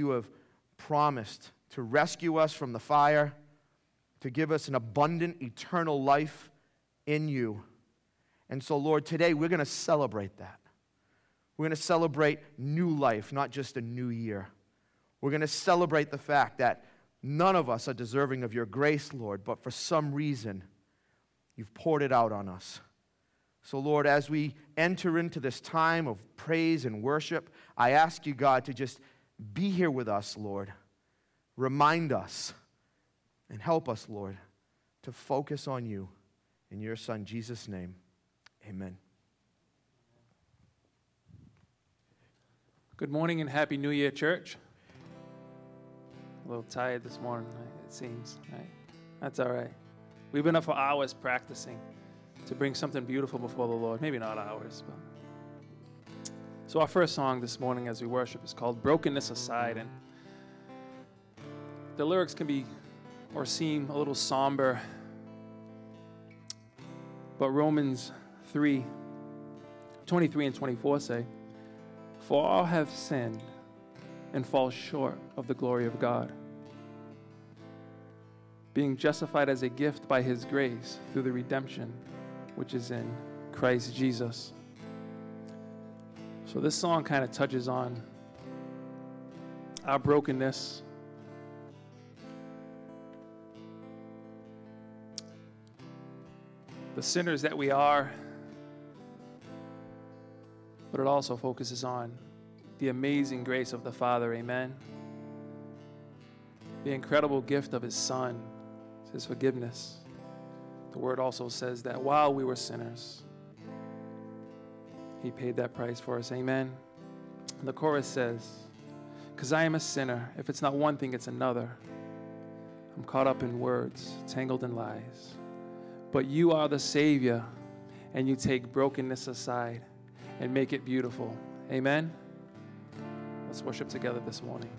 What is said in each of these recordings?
you have promised to rescue us from the fire, to give us an abundant, eternal life in you. And so, Lord, today we're going to celebrate that. We're going to celebrate new life, not just a new year. We're going to celebrate the fact that none of us are deserving of your grace, Lord, but for some reason, you've poured it out on us. So, Lord, as we enter into this time of praise and worship, I ask you, God, to just be here with us, Lord. Remind us and help us, Lord, to focus on you. In your Son, Jesus' name, amen. Good morning and Happy New Year, church. A little tired this morning, it seems. Right? That's all right. We've been up for hours practicing to bring something beautiful before the Lord. Maybe not hours, but... So our first song this morning as we worship is called Brokenness Aside, and the lyrics can be or seem a little somber, but Romans 3:23 and 24 say, "For all have sinned and fall short of the glory of God, being justified as a gift by his grace through the redemption which is in Christ Jesus." So this song kind of touches on our brokenness. The sinners that we are. But it also focuses on the amazing grace of the Father. Amen. The incredible gift of his Son. His forgiveness. The word also says that while we were sinners, he paid that price for us. Amen. And the chorus says, "'Cause I am a sinner. If it's not one thing, it's another. I'm caught up in words, tangled in lies. But you are the Savior, and you take brokenness aside and make it beautiful." Amen? Let's worship together this morning.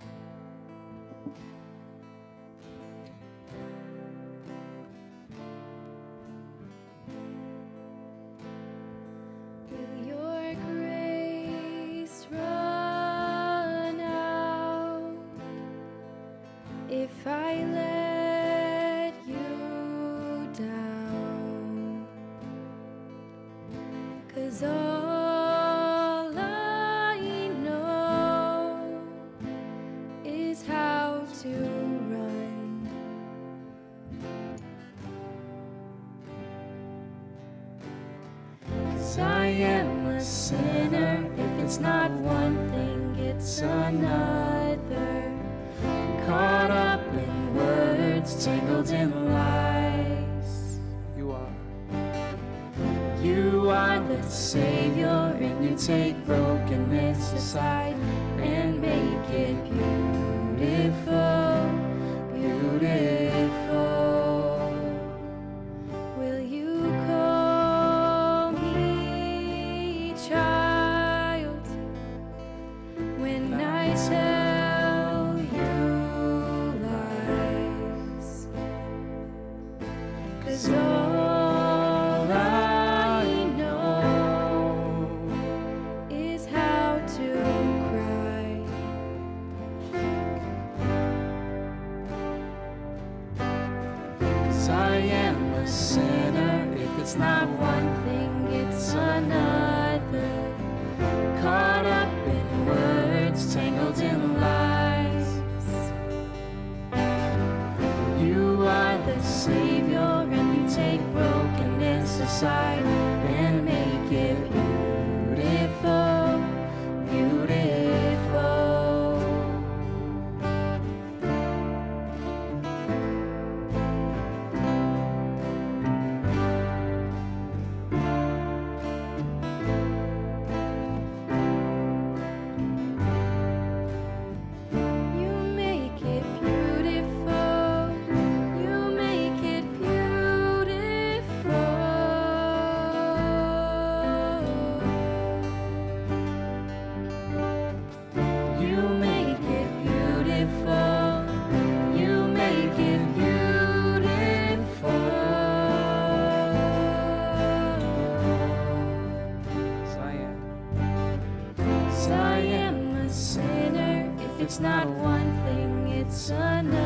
one thing, it's another.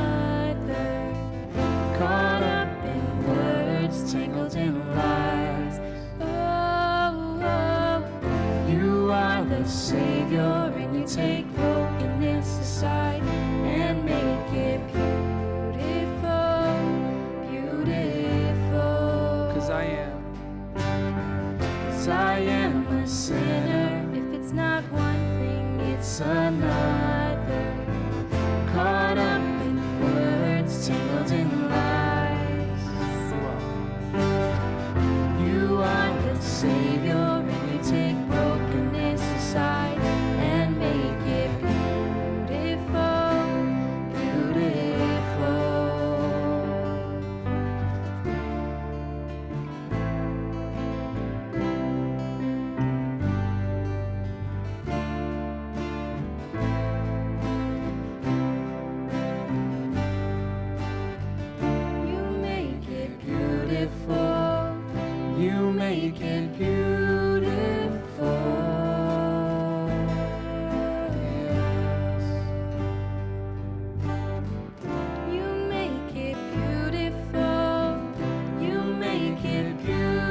Caught up in words, tangled in lies. Oh, oh, you are the Savior, and you take brokenness aside and make it beautiful, beautiful. 'Cause I am a sinner. If it's not one thing, it's another. Caught up in words, tangled in lies. You are the Savior, and you take brokenness aside and make it beautiful, beautiful. You make it beautiful. You make it beautiful.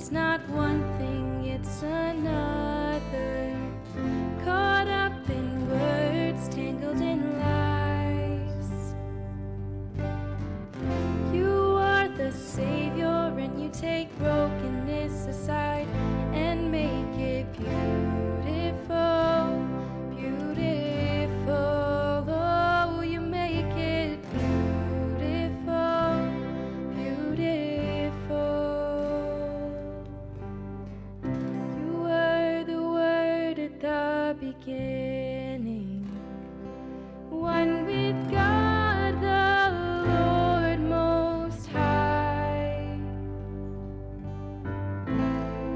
It's not one thing, it's another. Caught up in words, tangled in lies. You are the Savior, and you take brokenness aside and make it beautiful, beautiful. Oh, you make it beautiful, beautiful. The beginning, one with God, the Lord Most High.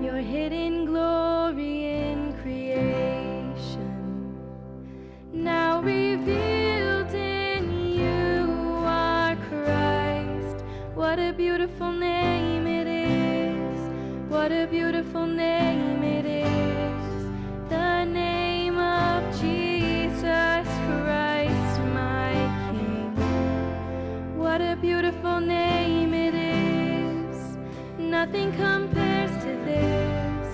Your hidden glory in creation, now revealed in you are Christ. What a beautiful name it is! What a beautiful name it is! The name of Jesus Christ, my King. What a beautiful name it is. Nothing compares to this.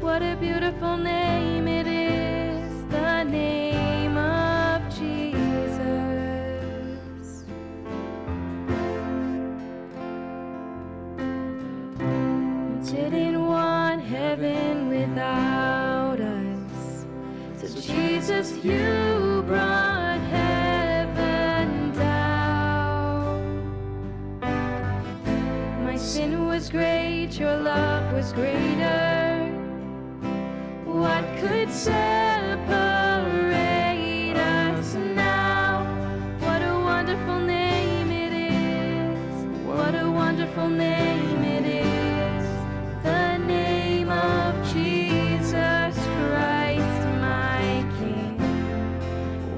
What a beautiful name it is. The name of Jesus. You didn't want heaven without us. So Jesus, you brought heaven down. My sin was great, your love was greater. What could separate us now? What a wonderful name it is. What a wonderful name it is. The name of Jesus Christ.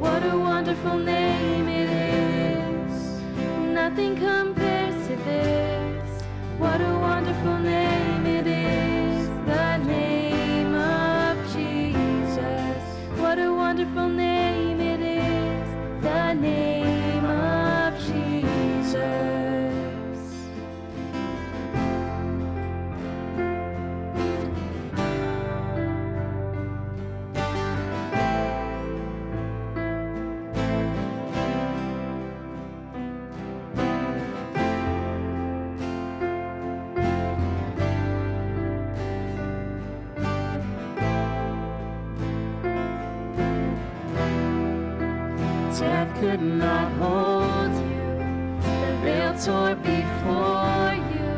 What a wonderful name it is. Nothing compares to this. What a wonderful name it is. The name of Jesus. What a wonderful name it is. The name of Jesus. Death could not hold you, the veil tore before you,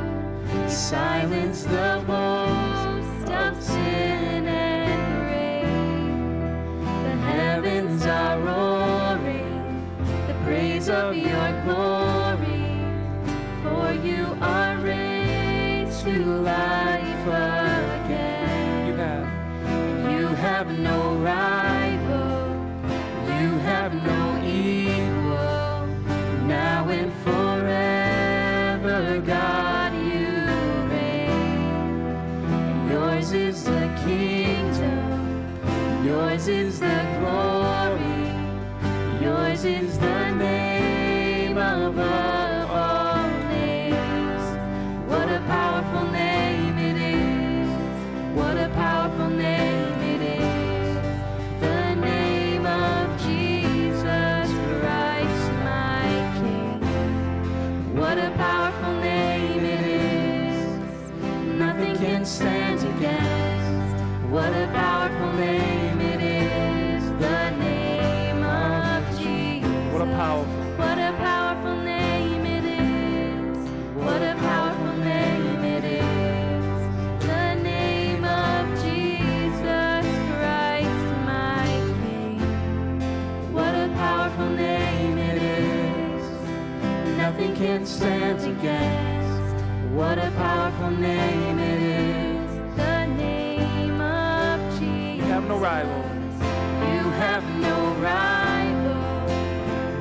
silence the boast of sin and grave. The heavens are roaring, the praise of your glory, for you are raised to life again. You have no rival. You have no equal, now and forever. God, you reign. And yours is the kingdom, and yours is the glory, and yours is the name above all names. What a powerful name it is. What a powerful name. Can stand against. What a powerful name it is, the name of Jesus. What a powerful name it is. What a powerful name it is, the name of Jesus Christ, my King. What a powerful name it is. Nothing can stand against. What a powerful name it is, the name of Jesus. You have no rival. You have no rival.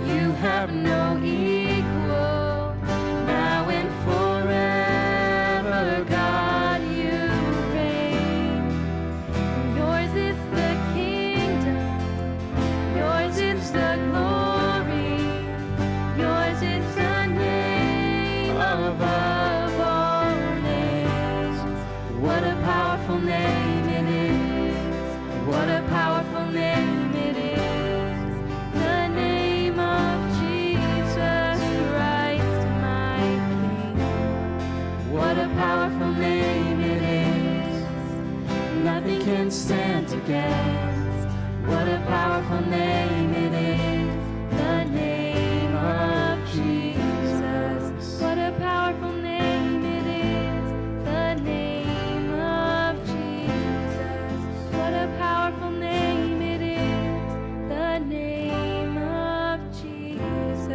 You have no equal. Now and forever, God, you reign. Yours is the kingdom. Yours is the glory. Yours is the name above. What a powerful name it is. What a powerful name it is. The name of Jesus Christ, my King. What a powerful name it is. Nothing can stand against. What a powerful name it is. The name of Jesus. What a powerful name it is. The name. Powerful name it is, the name of Jesus.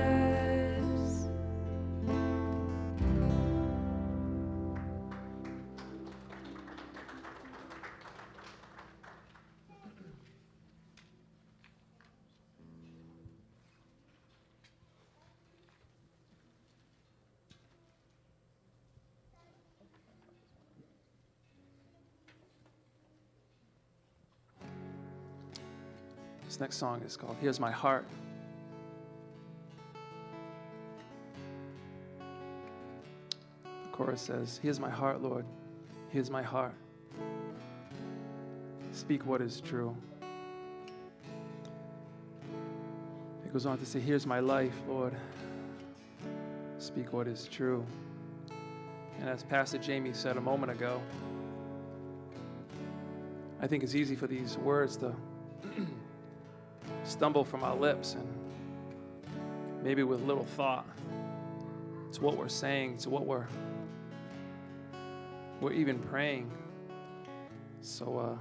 This next song is called Here's My Heart. The chorus says, here's my heart, Lord. Here's my heart. Speak what is true. It goes on to say, here's my life, Lord. Speak what is true. And as Pastor Jamie said a moment ago, I think it's easy for these words to stumble from our lips, and maybe with little thought, it's what we're saying, it's what we're even praying. So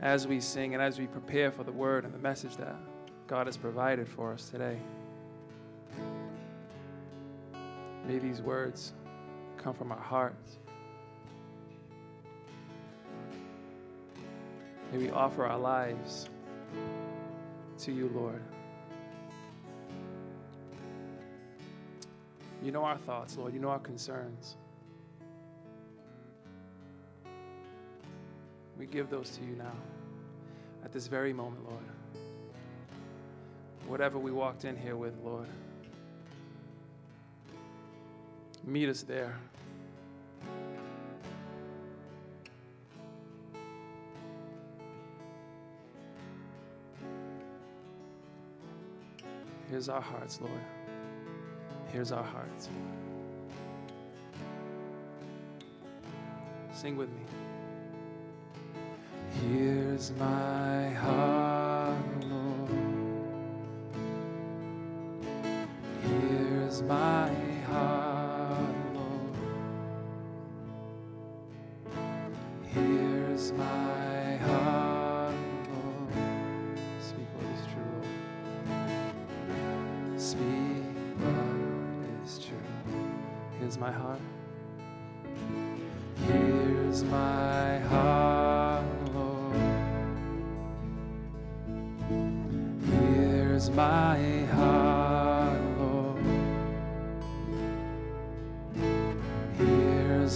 as we sing and as we prepare for the word and the message that God has provided for us today, may these words come from our hearts. May we offer our lives to you, Lord. You know our thoughts, Lord. You know our concerns. We give those to you now, at this very moment, Lord. Whatever we walked in here with, Lord, meet us there. Here's our hearts, Lord. Here's our hearts. Sing with me. Here's my heart, Lord. Here's my heart, Lord. Here's my heart. Speak what is true. Here's my heart. Here's my heart, Lord. Here's my heart, Lord.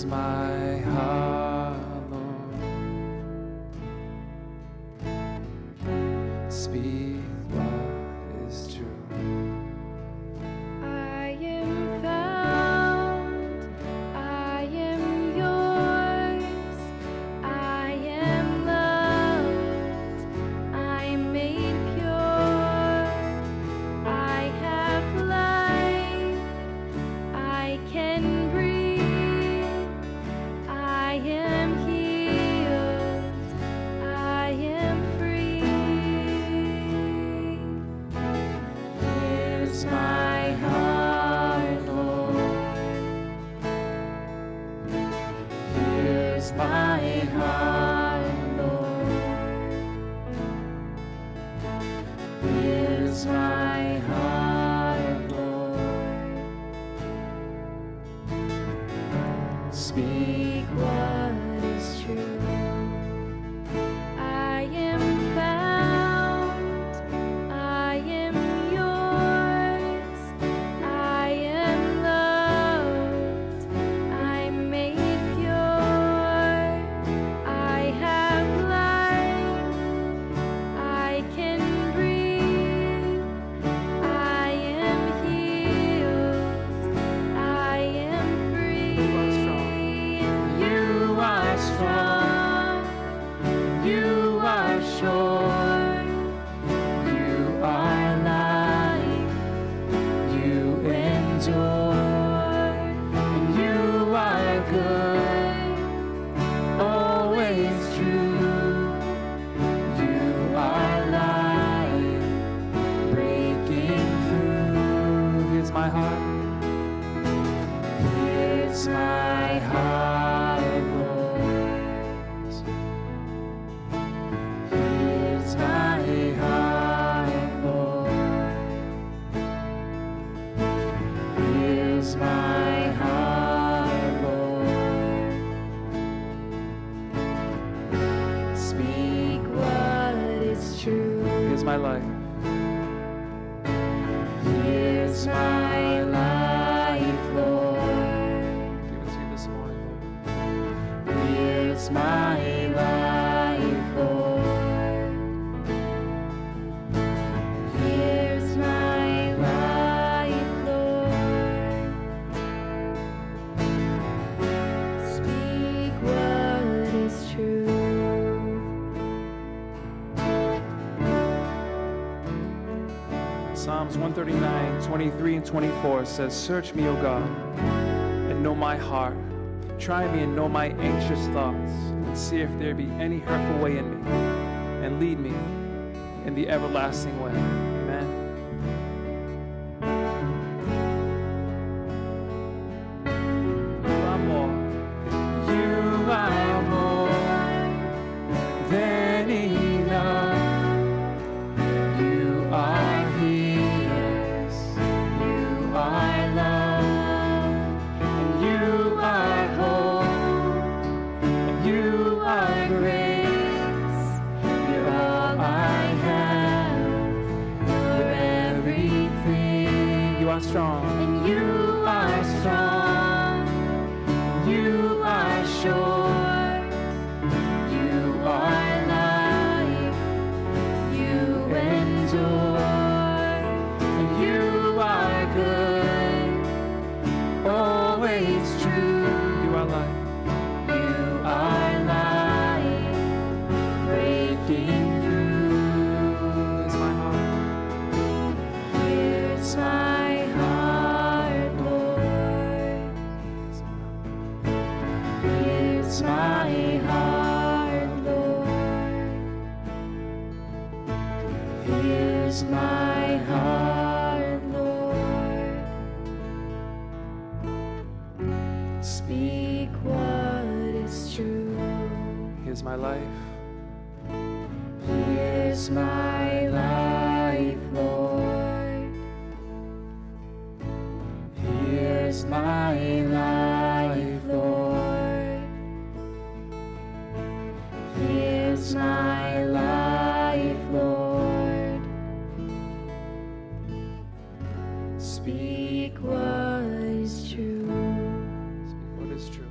here's my heart, Lord. Speak what is true. I am found, I am yours, I am loved, I am made pure, I have life, I can breathe. I am healed, I am free. Here's my heart, Lord. Here's my heart, Lord. Here's my heart, Lord. Speak. What is true? I am found, I am yours, I am loved, I'm made pure, I have life, I can breathe, I am healed, I am free. You are strong, you are sure, you are life, you endure, and you are good, always true, you are life, breaking through. Here's my heart, here's my heart. Here's my heart, Lord. Speak what is true. Here's my life. Here's my life, Lord. Give us you this morning. Here's my life, Lord. Here's my life, Lord. Speak what is true. Psalms 139:23-24 says, "Search me, O God, and know my heart. Try me and know my anxious thoughts. See if there be any hurtful way in me, and lead me in the everlasting way." Amen. Strong. And you are strong, you are sure, you are life, you endure, and you are good, always true, you are life, breaking through. Here's my heart, here's my my heart, Lord. Here's my heart, Lord. Speak what is true. Here's my life. Here's my life, Lord. Here's my life, Lord. Here's my life, Lord. Speak what is true. Speak what is true.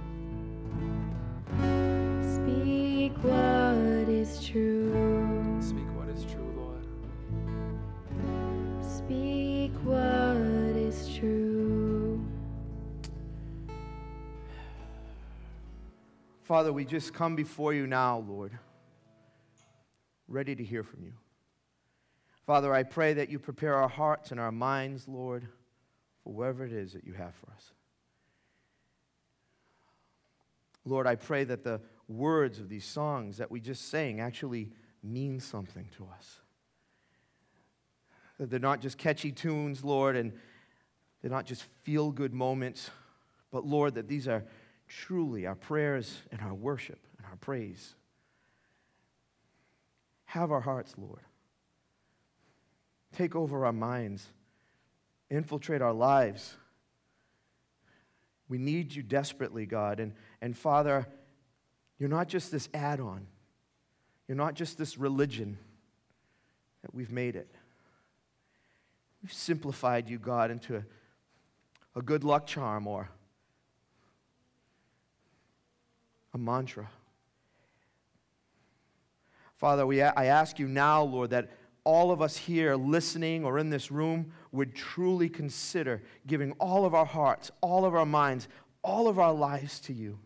Father, we just come before you now, Lord, ready to hear from you. Father, I pray that you prepare our hearts and our minds, Lord, for whatever it is that you have for us. Lord, I pray that the words of these songs that we just sang actually mean something to us. That they're not just catchy tunes, Lord, and they're not just feel-good moments, but, Lord, that these are truly our prayers and our worship and our praise. Have our hearts, Lord. Take over our minds. Infiltrate our lives. We need you desperately, God. And Father, you're not just this add-on. You're not just this religion that we've made it. We've simplified you, God, into a good luck charm or a mantra. Father, I ask you now, Lord, that all of us here listening or in this room would truly consider giving all of our hearts, all of our minds, all of our lives to you.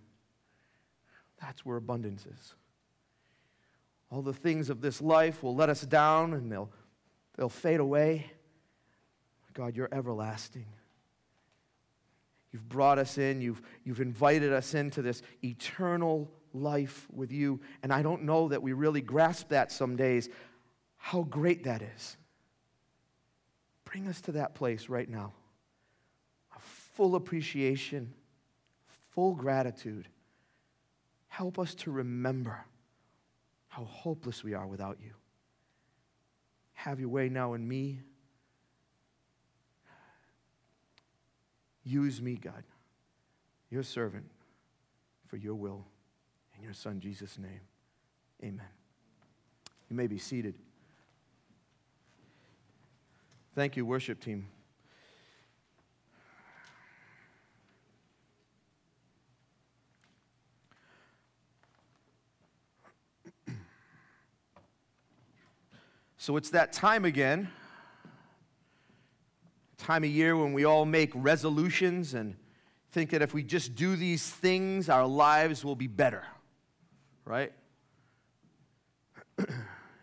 That's where abundance is. All the things of this life will let us down and they'll fade away. God, you're everlasting. You've brought us in. You've invited us into this eternal life with you. And I don't know that we really grasp that some days, how great that is. Bring us to that place right now. A full appreciation, full gratitude. Help us to remember how hopeless we are without you. Have your way now in me. Use me, God, your servant, for your will. In your Son, Jesus' name, amen. You may be seated. Thank you, worship team. So it's that time again. Time of year when we all make resolutions and think that if we just do these things, our lives will be better, right?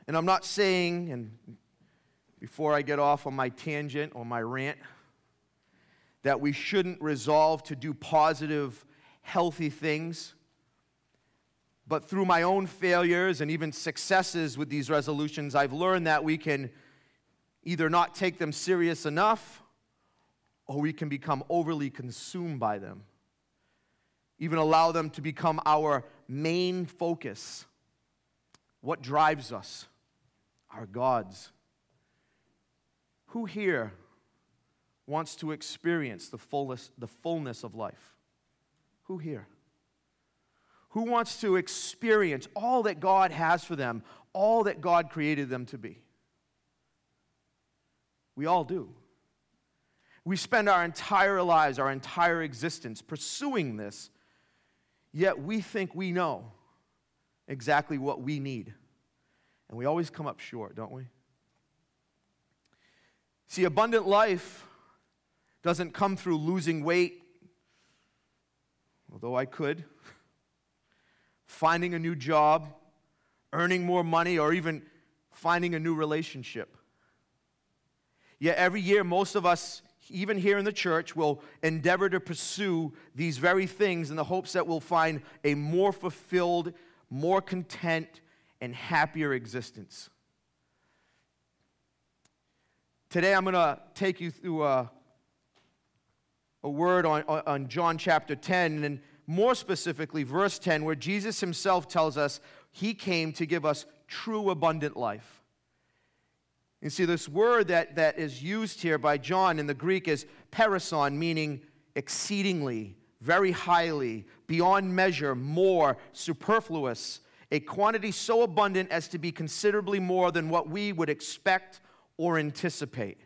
And I'm not saying, and before I get off on my tangent or my rant, that we shouldn't resolve to do positive, healthy things. But through my own failures and even successes with these resolutions, I've learned that we can either not take them serious enough, or we can become overly consumed by them, even allow them to become our main focus. What drives us? Our gods. Who here wants to experience the fullness of life? Who here? Who wants to experience all that God has for them, all that God created them to be? We all do. We spend our entire lives, our entire existence pursuing this, yet we think we know exactly what we need. And we always come up short, don't we? See, abundant life doesn't come through losing weight, although I could, finding a new job, earning more money, or even finding a new relationship. Yet every year, most of us, even here in the church, will endeavor to pursue these very things in the hopes that we'll find a more fulfilled, more content, and happier existence. Today, I'm going to take you through a word on John chapter 10, and more specifically, verse 10, where Jesus himself tells us he came to give us true abundant life. And see, this word that is used here by John in the Greek is parison, meaning exceedingly, very highly, beyond measure, more, superfluous, a quantity so abundant as to be considerably more than what we would expect or anticipate.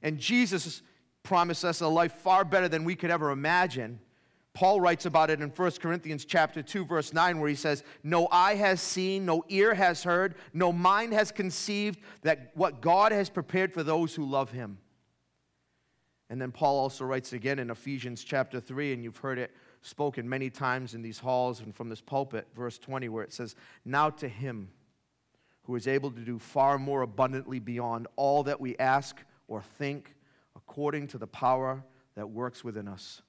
And Jesus promised us a life far better than we could ever imagine. Paul writes about it in 1 Corinthians chapter 2, verse 9, where he says, "No eye has seen, no ear has heard, no mind has conceived that what God has prepared for those who love him." And then Paul also writes again in Ephesians chapter 3, and you've heard it spoken many times in these halls and from this pulpit, verse 20, where it says, "Now to him who is able to do far more abundantly beyond all that we ask or think, according to the power that works within us."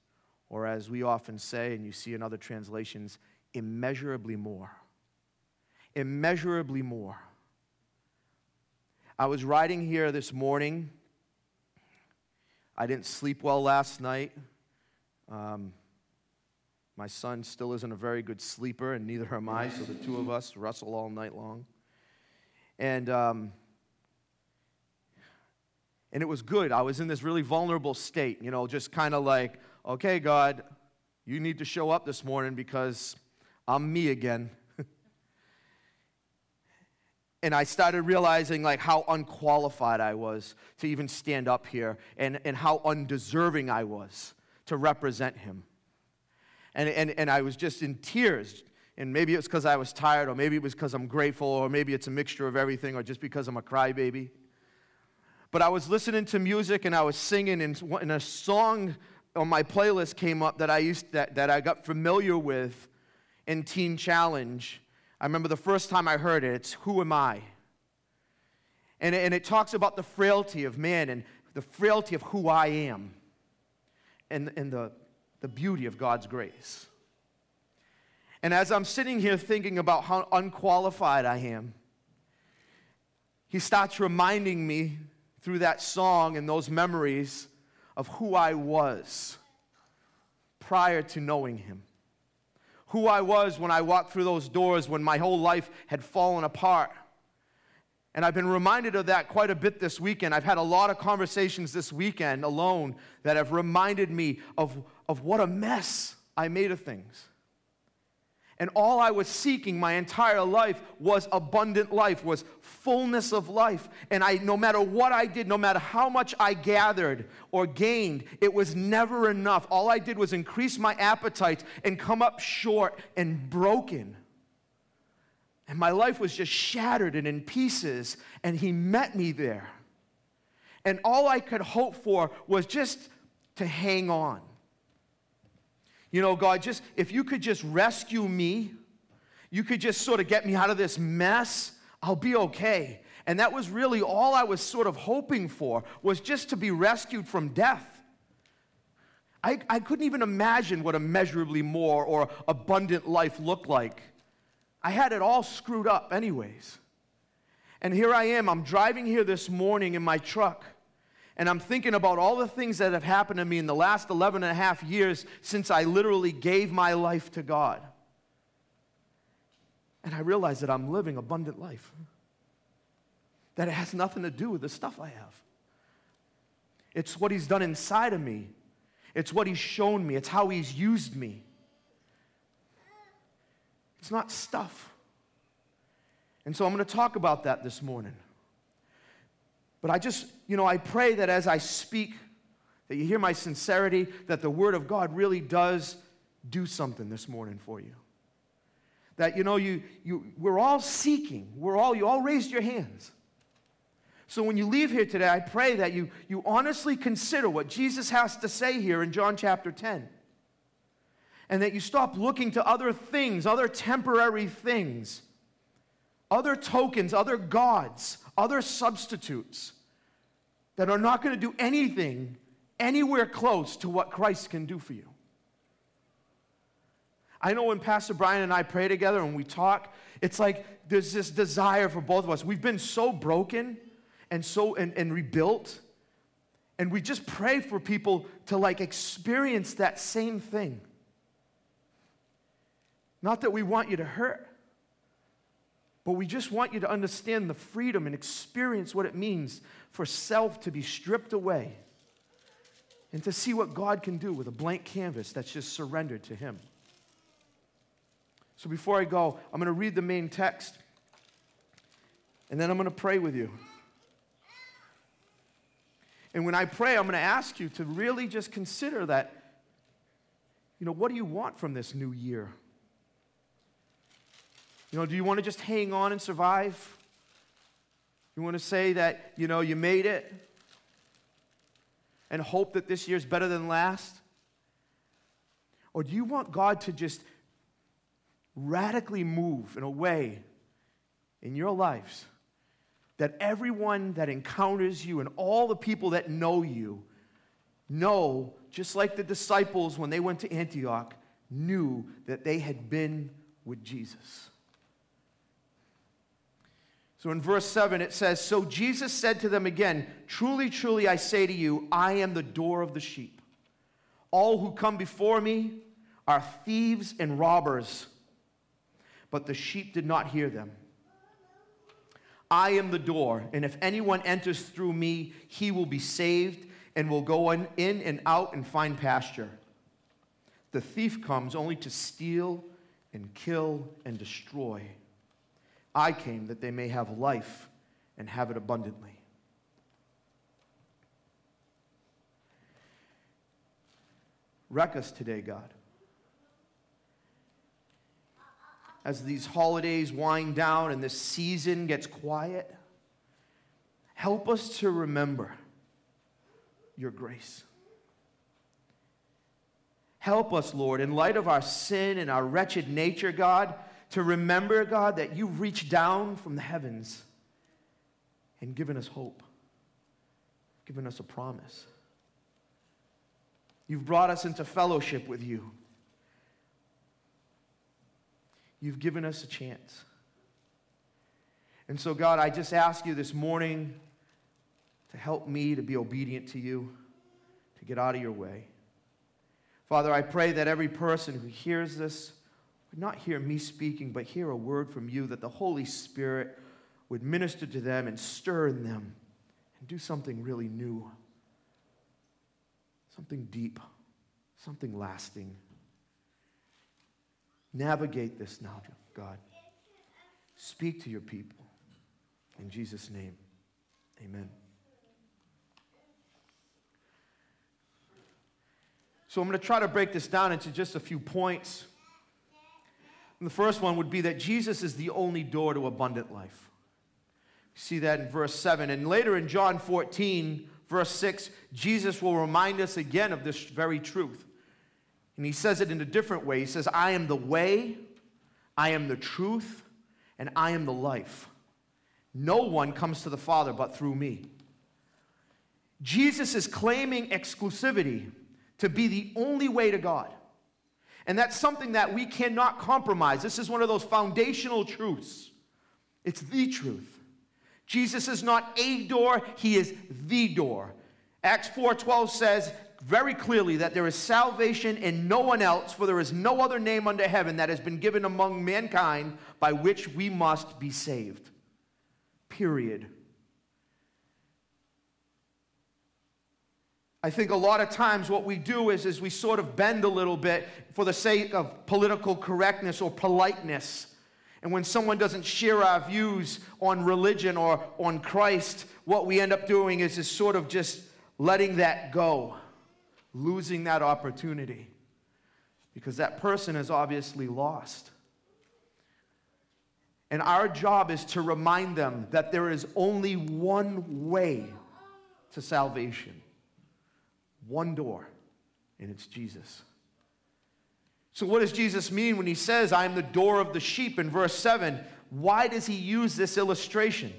Or as we often say, and you see in other translations, immeasurably more. Immeasurably more. I was riding here this morning. I didn't sleep well last night. My son still isn't a very good sleeper, and neither am I, so the two of us wrestle all night long. And it was good. I was in this really vulnerable state, just kind of like, okay, God, you need to show up this morning because I'm me again. And I started realizing how unqualified I was to even stand up here and how undeserving I was to represent him. And I was just in tears. And maybe it was because I was tired, or maybe it was because I'm grateful, or maybe it's a mixture of everything, or just because I'm a crybaby. But I was listening to music and I was singing, and a song on my playlist came up that I got familiar with in Teen Challenge. I remember the first time I heard it. It's "Who Am I?" And it talks about the frailty of man and the frailty of who I am, and the beauty of God's grace. And as I'm sitting here thinking about how unqualified I am, he starts reminding me through that song and those memories of who I was prior to knowing him. Who I was when I walked through those doors, when my whole life had fallen apart. And I've been reminded of that quite a bit this weekend. I've had a lot of conversations this weekend alone that have reminded me of what a mess I made of things. And all I was seeking my entire life was abundant life, was fullness of life. And no matter what I did, no matter how much I gathered or gained, it was never enough. All I did was increase my appetites and come up short and broken. And my life was just shattered and in pieces, and he met me there. And all I could hope for was just to hang on. God, just if you could just rescue me, you could just sort of get me out of this mess, I'll be okay. And that was really all I was sort of hoping for, was just to be rescued from death. I couldn't even imagine what immeasurably more or abundant life looked like. I had it all screwed up anyways. And here I am, I'm driving here this morning in my truck. And I'm thinking about all the things that have happened to me in the last 11 and a half years since I literally gave my life to God. And I realize that I'm living abundant life. That it has nothing to do with the stuff I have. It's what he's done inside of me. It's what he's shown me. It's how he's used me. It's not stuff. And so I'm going to talk about that this morning. But I just, I pray that as I speak, that you hear my sincerity, that the Word of God really does do something this morning for you. That, we're all seeking. You all raised your hands. So when you leave here today, I pray that you honestly consider what Jesus has to say here in John chapter 10. And that you stop looking to other things, other temporary things, other tokens, other gods, other substitutes that are not going to do anything anywhere close to what Christ can do for you. I know when Pastor Brian and I pray together and we talk, it's like there's this desire for both of us. We've been so broken and so rebuilt, and we just pray for people to experience that same thing. Not that we want you to hurt, but we just want you to understand the freedom and experience what it means for self to be stripped away and to see what God can do with a blank canvas that's just surrendered to him. So before I go, I'm going to read the main text, and then I'm going to pray with you. And when I pray, I'm going to ask you to really just consider that, what do you want from this new year? Do you want to just hang on and survive? You want to say that, you made it? and hope that this year's better than last? Or do you want God to just radically move in a way in your lives that everyone that encounters you and all the people that know you know, just like the disciples when they went to Antioch, knew that they had been with Jesus? So in verse 7 it says, "So Jesus said to them again, 'Truly, truly, I say to you, I am the door of the sheep. All who come before me are thieves and robbers, but the sheep did not hear them. I am the door, and if anyone enters through me, he will be saved and will go in and out and find pasture. The thief comes only to steal and kill and destroy. I came that they may have life and have it abundantly.'" Wreck us today, God. As these holidays wind down and this season gets quiet, help us to remember your grace. Help us, Lord, in light of our sin and our wretched nature, God, to remember, God, that you've reached down from the heavens and given us hope, given us a promise. You've brought us into fellowship with you. You've given us a chance. And so, God, I just ask you this morning to help me to be obedient to you, to get out of your way. Father, I pray that every person who hears this would not hear me speaking, but hear a word from you, that the Holy Spirit would minister to them and stir in them and do something really new, something deep, something lasting. Navigate this now, God. Speak to your people. In Jesus' name, amen. So I'm going to try to break this down into just a few points. And the first one would be that Jesus is the only door to abundant life. You see that in verse 7. And later in John 14, verse 6, Jesus will remind us again of this very truth. And he says it in a different way. He says, "I am the way, I am the truth, and I am the life. No one comes to the Father but through me." Jesus is claiming exclusivity to be the only way to God. And that's something that we cannot compromise. This is one of those foundational truths. It's the truth. Jesus is not a door, he is the door. Acts 4:12 says very clearly that there is salvation in no one else, for there is no other name under heaven that has been given among mankind by which we must be saved. Period. I think a lot of times what we do is we sort of bend a little bit for the sake of political correctness or politeness. And when someone doesn't share our views on religion or on Christ, what we end up doing is sort of just letting that go, losing that opportunity, because that person is obviously lost. And our job is to remind them that there is only one way to salvation, one door, and it's Jesus. So what does Jesus mean when he says, "I am the door of the sheep" in verse 7? Why does he use this illustration?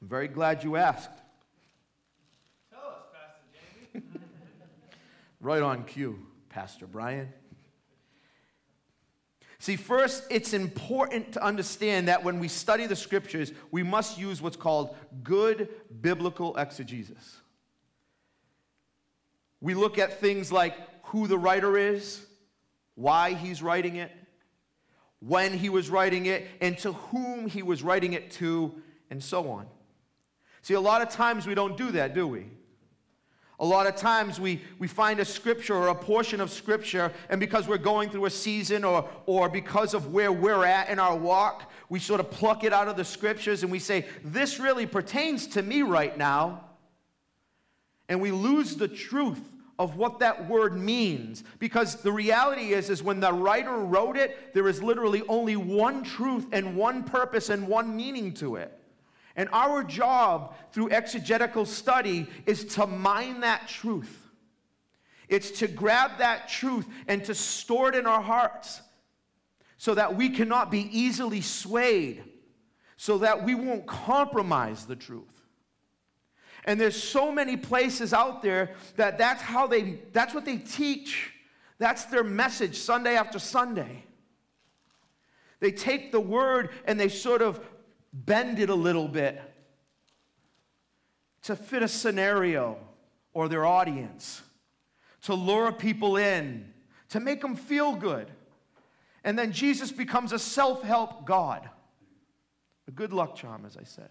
I'm very glad you asked. Tell us, Pastor Jamie. Right on cue, Pastor Brian. See, first, it's important to understand that when we study the scriptures, we must use what's called good biblical exegesis. We look at things like who the writer is, why he's writing it, when he was writing it, and to whom he was writing it to, and so on. See, a lot of times we don't do that, do we? A lot of times we find a scripture or a portion of scripture, and because we're going through a season or because of where we're at in our walk, we sort of pluck it out of the scriptures and we say, "This really pertains to me right now." And we lose the truth of what that word means. Because the reality is when the writer wrote it, there is literally only one truth and one purpose and one meaning to it. And our job through exegetical study is to mine that truth. It's to grab that truth and to store it in our hearts so that we cannot be easily swayed, so that we won't compromise the truth. And there's so many places out there that that's what they teach. That's their message Sunday after Sunday. They take the word and they sort of bend it a little bit to fit a scenario or their audience, to lure people in, to make them feel good. And then Jesus becomes a self-help God. A good luck charm, as I said.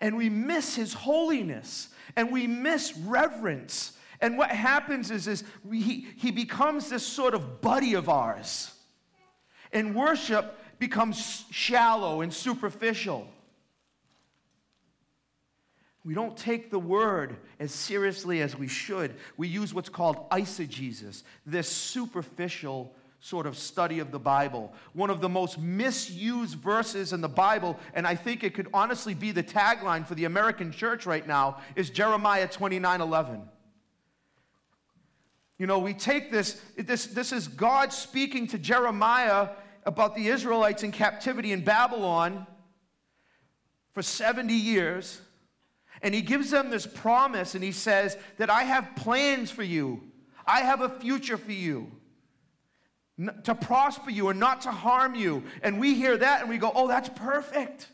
And we miss his holiness, and we miss reverence. And what happens is he becomes this sort of buddy of ours. And worship becomes shallow and superficial. We don't take the word as seriously as we should. We use what's called eisegesis, this superficial sort of study of the Bible. One of the most misused verses in the Bible, and I think it could honestly be the tagline for the American church right now, is Jeremiah 29:11. You know, we take this is God speaking to Jeremiah about the Israelites in captivity in Babylon for 70 years. And he gives them this promise, and he says that I have plans for you. I have a future for you, to prosper you and not to harm you. And we hear that, and we go, oh, that's perfect.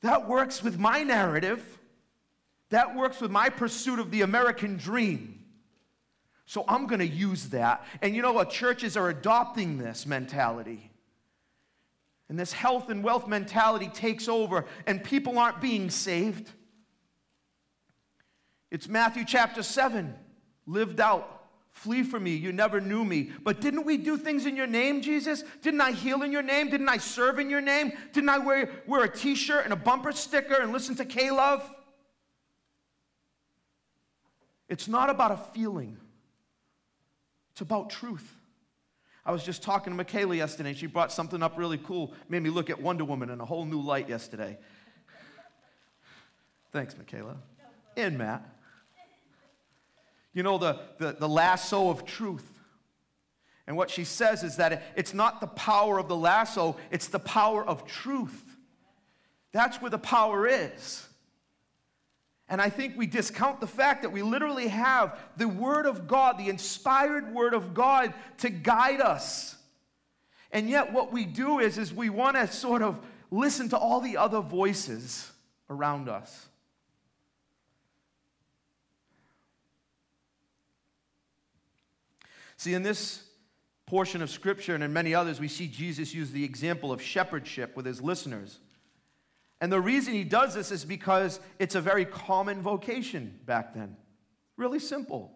That works with my narrative. That works with my pursuit of the American dream. So I'm going to use that. And you know what? Churches are adopting this mentality. And this health and wealth mentality takes over, and people aren't being saved. It's Matthew chapter 7, lived out. Flee from me, you never knew me. But didn't we do things in your name, Jesus? Didn't I heal in your name? Didn't I serve in your name? Didn't I wear a t-shirt and a bumper sticker and listen to K-Love? It's not about a feeling. It's about truth. I was just talking to Michaela yesterday, and she brought something up really cool. Made me look at Wonder Woman in a whole new light yesterday. Thanks, Michaela. And Matt. You know, the lasso of truth. And what she says is that it's not the power of the lasso, it's the power of truth. That's where the power is. And I think we discount the fact that we literally have the Word of God, the inspired Word of God, to guide us. And yet what we do is we want to sort of listen to all the other voices around us. See, in this portion of Scripture and in many others, we see Jesus use the example of shepherdship with his listeners. And the reason he does this is because it's a very common vocation back then. Really simple.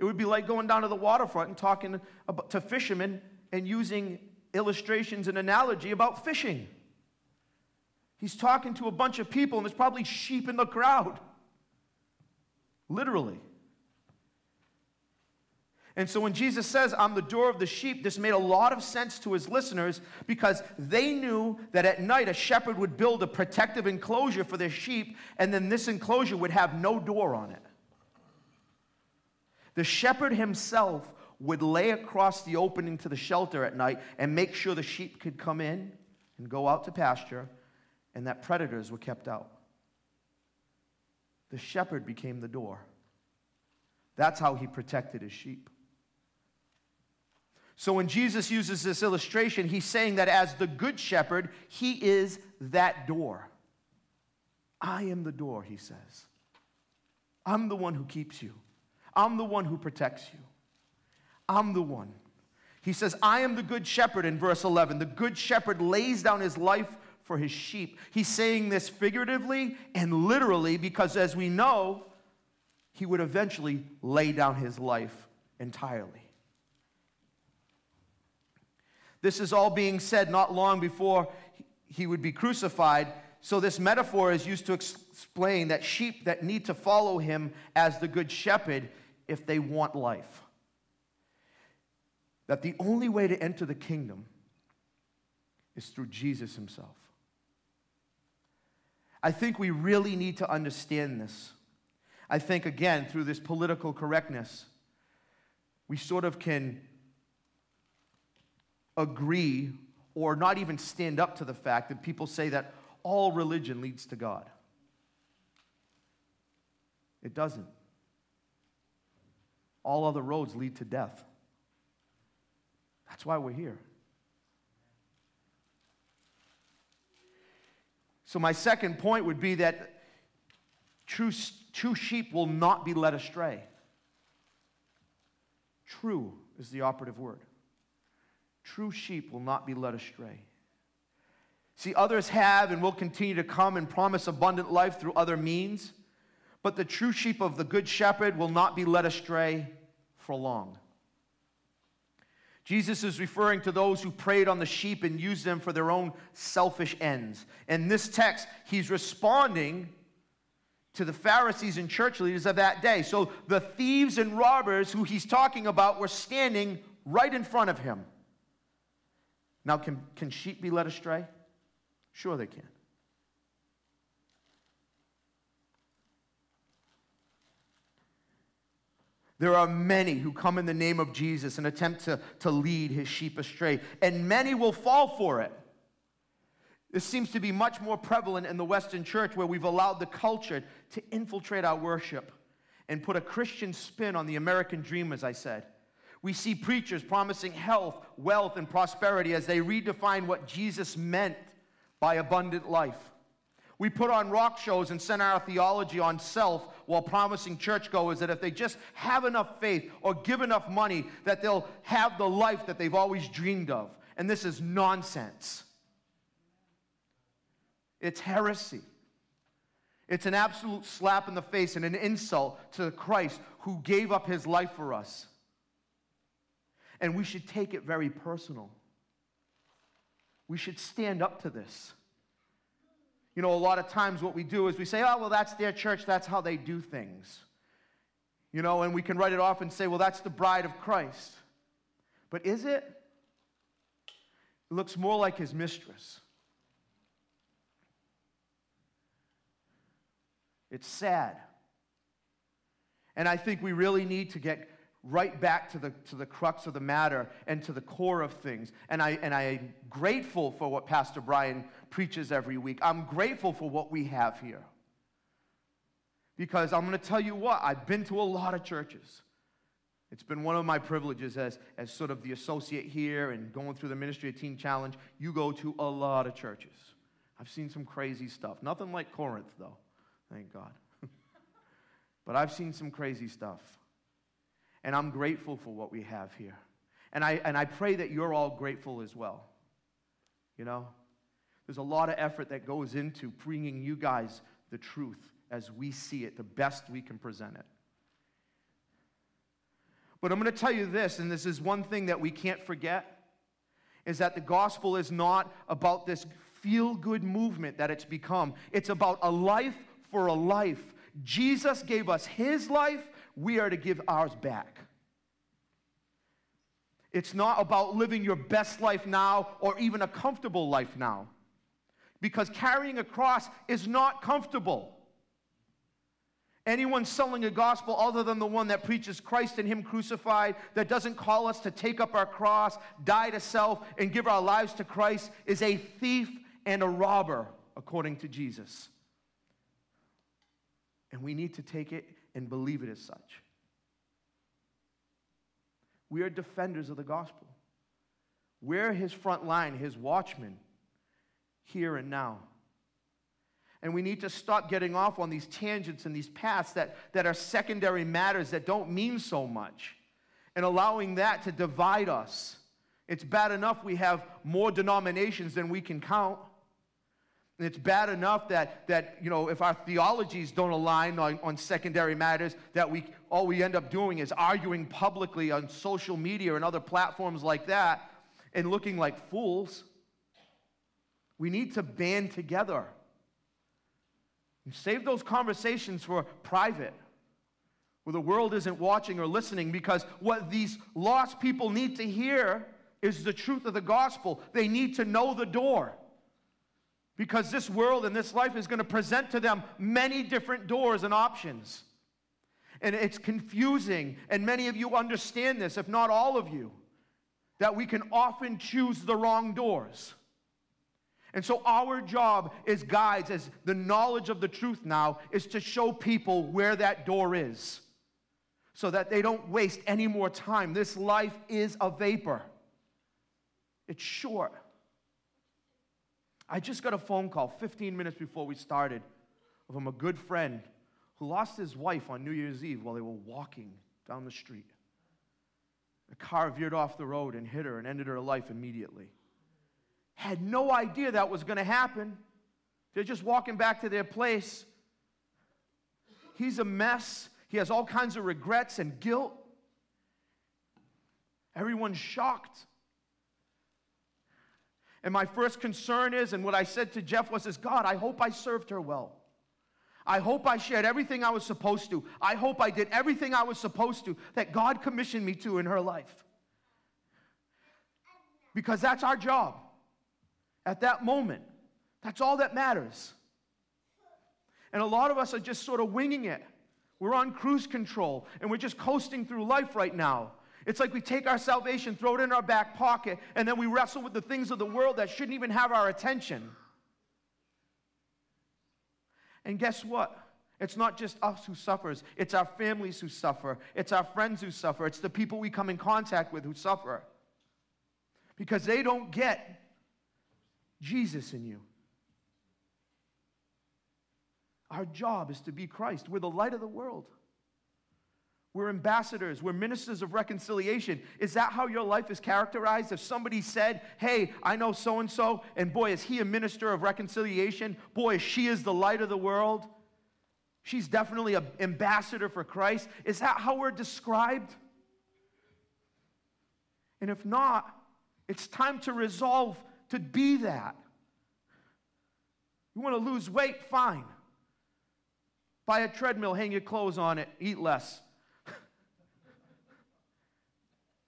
It would be like going down to the waterfront and talking to fishermen and using illustrations and analogy about fishing. He's talking to a bunch of people, and there's probably sheep in the crowd. Literally. And so when Jesus says, I'm the door of the sheep, this made a lot of sense to his listeners because they knew that at night a shepherd would build a protective enclosure for their sheep, and then this enclosure would have no door on it. The shepherd himself would lay across the opening to the shelter at night and make sure the sheep could come in and go out to pasture and that predators were kept out. The shepherd became the door. That's how he protected his sheep. So when Jesus uses this illustration, he's saying that as the good shepherd, he is that door. I am the door, he says. I'm the one who keeps you. I'm the one who protects you. I'm the one. He says, I am the good shepherd in verse 11. The good shepherd lays down his life for his sheep. He's saying this figuratively and literally because, as we know, he would eventually lay down his life entirely. This is all being said not long before he would be crucified. So this metaphor is used to explain that sheep that need to follow him as the good shepherd if they want life. That the only way to enter the kingdom is through Jesus himself. I think we really need to understand this. I think, again, through this political correctness, we sort of can agree or not even stand up to the fact that people say that all religion leads to God. It doesn't. All other roads lead to death. That's why we're here. So my second point would be that true sheep will not be led astray. True is the operative word. True sheep will not be led astray. See, others have and will continue to come and promise abundant life through other means, but the true sheep of the Good Shepherd will not be led astray for long. Jesus is referring to those who preyed on the sheep and used them for their own selfish ends. In this text, he's responding to the Pharisees and church leaders of that day. So the thieves and robbers who he's talking about were standing right in front of him. Now, can sheep be led astray? Sure they can. There are many who come in the name of Jesus and attempt to lead his sheep astray, and many will fall for it. This seems to be much more prevalent in the Western church, where we've allowed the culture to infiltrate our worship and put a Christian spin on the American dream, as I said. We see preachers promising health, wealth, and prosperity as they redefine what Jesus meant by abundant life. We put on rock shows and center our theology on self, while promising churchgoers that if they just have enough faith or give enough money, that they'll have the life that they've always dreamed of. And this is nonsense. It's heresy. It's an absolute slap in the face and an insult to Christ, who gave up his life for us. And we should take it very personal. We should stand up to this. You know, a lot of times what we do is we say, oh, well, that's their church, that's how they do things. You know, and we can write it off and say, well, that's the bride of Christ. But is it? It looks more like his mistress. It's sad. And I think we really need to get right back to the crux of the matter and to the core of things. And I'm grateful for what Pastor Brian preaches every week. I'm grateful for what we have here. Because I'm going to tell you what, I've been to a lot of churches. It's been one of my privileges as sort of the associate here and going through the ministry of Teen Challenge. You go to a lot of churches. I've seen some crazy stuff. Nothing like Corinth, though. Thank God. But I've seen some crazy stuff. And I'm grateful for what we have here. And I pray that you're all grateful as well. You know, there's a lot of effort that goes into bringing you guys the truth as we see it, the best we can present it. But I'm going to tell you this, and this is one thing that we can't forget, is that the gospel is not about this feel-good movement that it's become. It's about a life for a life. Jesus gave us his life. We are to give ours back. It's not about living your best life now or even a comfortable life now, because carrying a cross is not comfortable. Anyone selling a gospel other than the one that preaches Christ and him crucified, that doesn't call us to take up our cross, die to self, and give our lives to Christ, is a thief and a robber, according to Jesus. And we need to take it and believe it as such. We are defenders of the gospel. We're his front line, his watchmen, here and now. And we need to stop getting off on these tangents and these paths that are secondary matters that don't mean so much, and allowing that to divide us. It's bad enough we have more denominations than we can count. And it's bad enough that you know, if our theologies don't align on secondary matters, that we end up doing is arguing publicly on social media and other platforms like that and looking like fools. We need to band together and save those conversations for private, where the world isn't watching or listening, because what these lost people need to hear is the truth of the gospel. They need to know the door. Because this world and this life is going to present to them many different doors and options. And it's confusing, and many of you understand this, if not all of you, that we can often choose the wrong doors. And so our job as guides, as the knowledge of the truth now, is to show people where that door is so that they don't waste any more time. This life is a vapor. It's short. I just got a phone call 15 minutes before we started from a good friend who lost his wife on New Year's Eve while they were walking down the street. A car veered off the road and hit her and ended her life immediately. Had no idea that was going to happen. They're just walking back to their place. He's a mess. He has all kinds of regrets and guilt. Everyone's shocked. And my first concern is, and what I said to Jeff was, God, I hope I served her well. I hope I shared everything I was supposed to. I hope I did everything I was supposed to that God commissioned me to in her life. Because that's our job. At that moment, that's all that matters. And a lot of us are just sort of winging it. We're on cruise control, and we're just coasting through life right now. It's like we take our salvation, throw it in our back pocket, and then we wrestle with the things of the world that shouldn't even have our attention. And guess what? It's not just us who suffers. It's our families who suffer. It's our friends who suffer. It's the people we come in contact with who suffer. Because they don't get Jesus in you. Our job is to be Christ. We're the light of the world. We're ambassadors. We're ministers of reconciliation. Is that how your life is characterized? If somebody said, hey, I know so-and-so, and boy, is he a minister of reconciliation? Boy, she is the light of the world. She's definitely an ambassador for Christ. Is that how we're described? And if not, it's time to resolve to be that. You want to lose weight? Fine. Buy a treadmill, hang your clothes on it, eat less.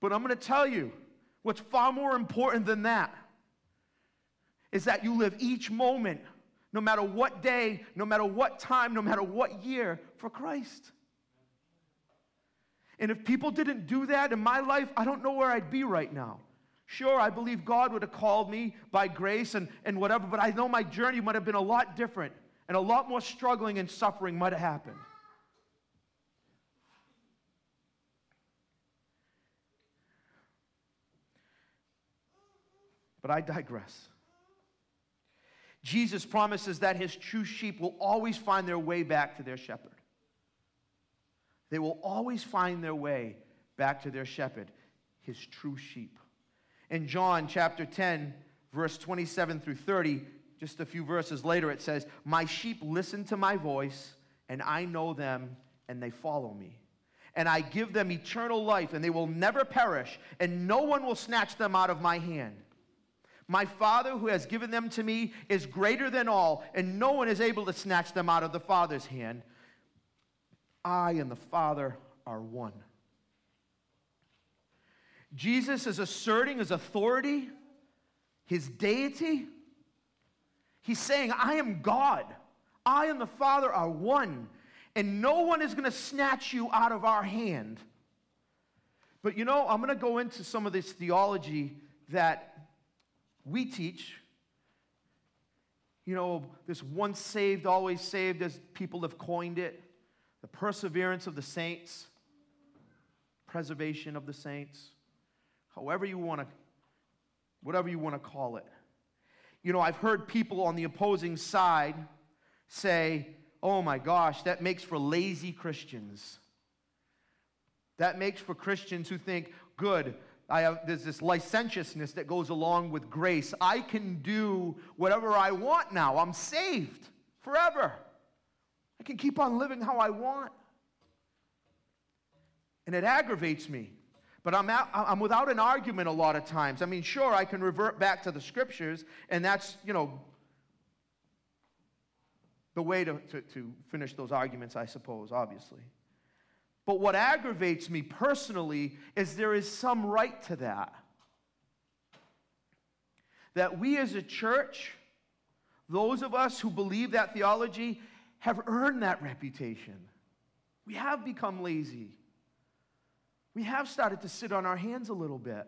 But I'm going to tell you, what's far more important than that is that you live each moment, no matter what day, no matter what time, no matter what year, for Christ. And if people didn't do that in my life, I don't know where I'd be right now. Sure, I believe God would have called me by grace and whatever, but I know my journey might have been a lot different, and a lot more struggling and suffering might have happened. But I digress. Jesus promises that his true sheep will always find their way back to their shepherd. They will always find their way back to their shepherd, his true sheep. In John chapter 10, verse 27 through 30, just a few verses later, it says, my sheep listen to my voice, and I know them, and they follow me. And I give them eternal life, and they will never perish, and no one will snatch them out of my hand. My Father who has given them to me is greater than all, and no one is able to snatch them out of the Father's hand. I and the Father are one. Jesus is asserting his authority, his deity. He's saying, I am God. I and the Father are one, and no one is going to snatch you out of our hand. But you know, I'm going to go into some of this theology that we teach, you know, this once saved, always saved, as people have coined it, the perseverance of the saints, preservation of the saints, however you want to, whatever you want to call it. You know, I've heard people on the opposing side say, oh my gosh, that makes for lazy Christians. That makes for Christians who think, good, there's this licentiousness that goes along with grace. I can do whatever I want now. I'm saved forever. I can keep on living how I want. And it aggravates me. But I'm without an argument a lot of times. I mean, sure, I can revert back to the scriptures, and that's, you know, the way to finish those arguments, I suppose, obviously. But what aggravates me personally is there is some right to that. That we as a church Those of us who believe that theology have earned that reputation. We have become lazy. We have started to sit on our hands a little bit.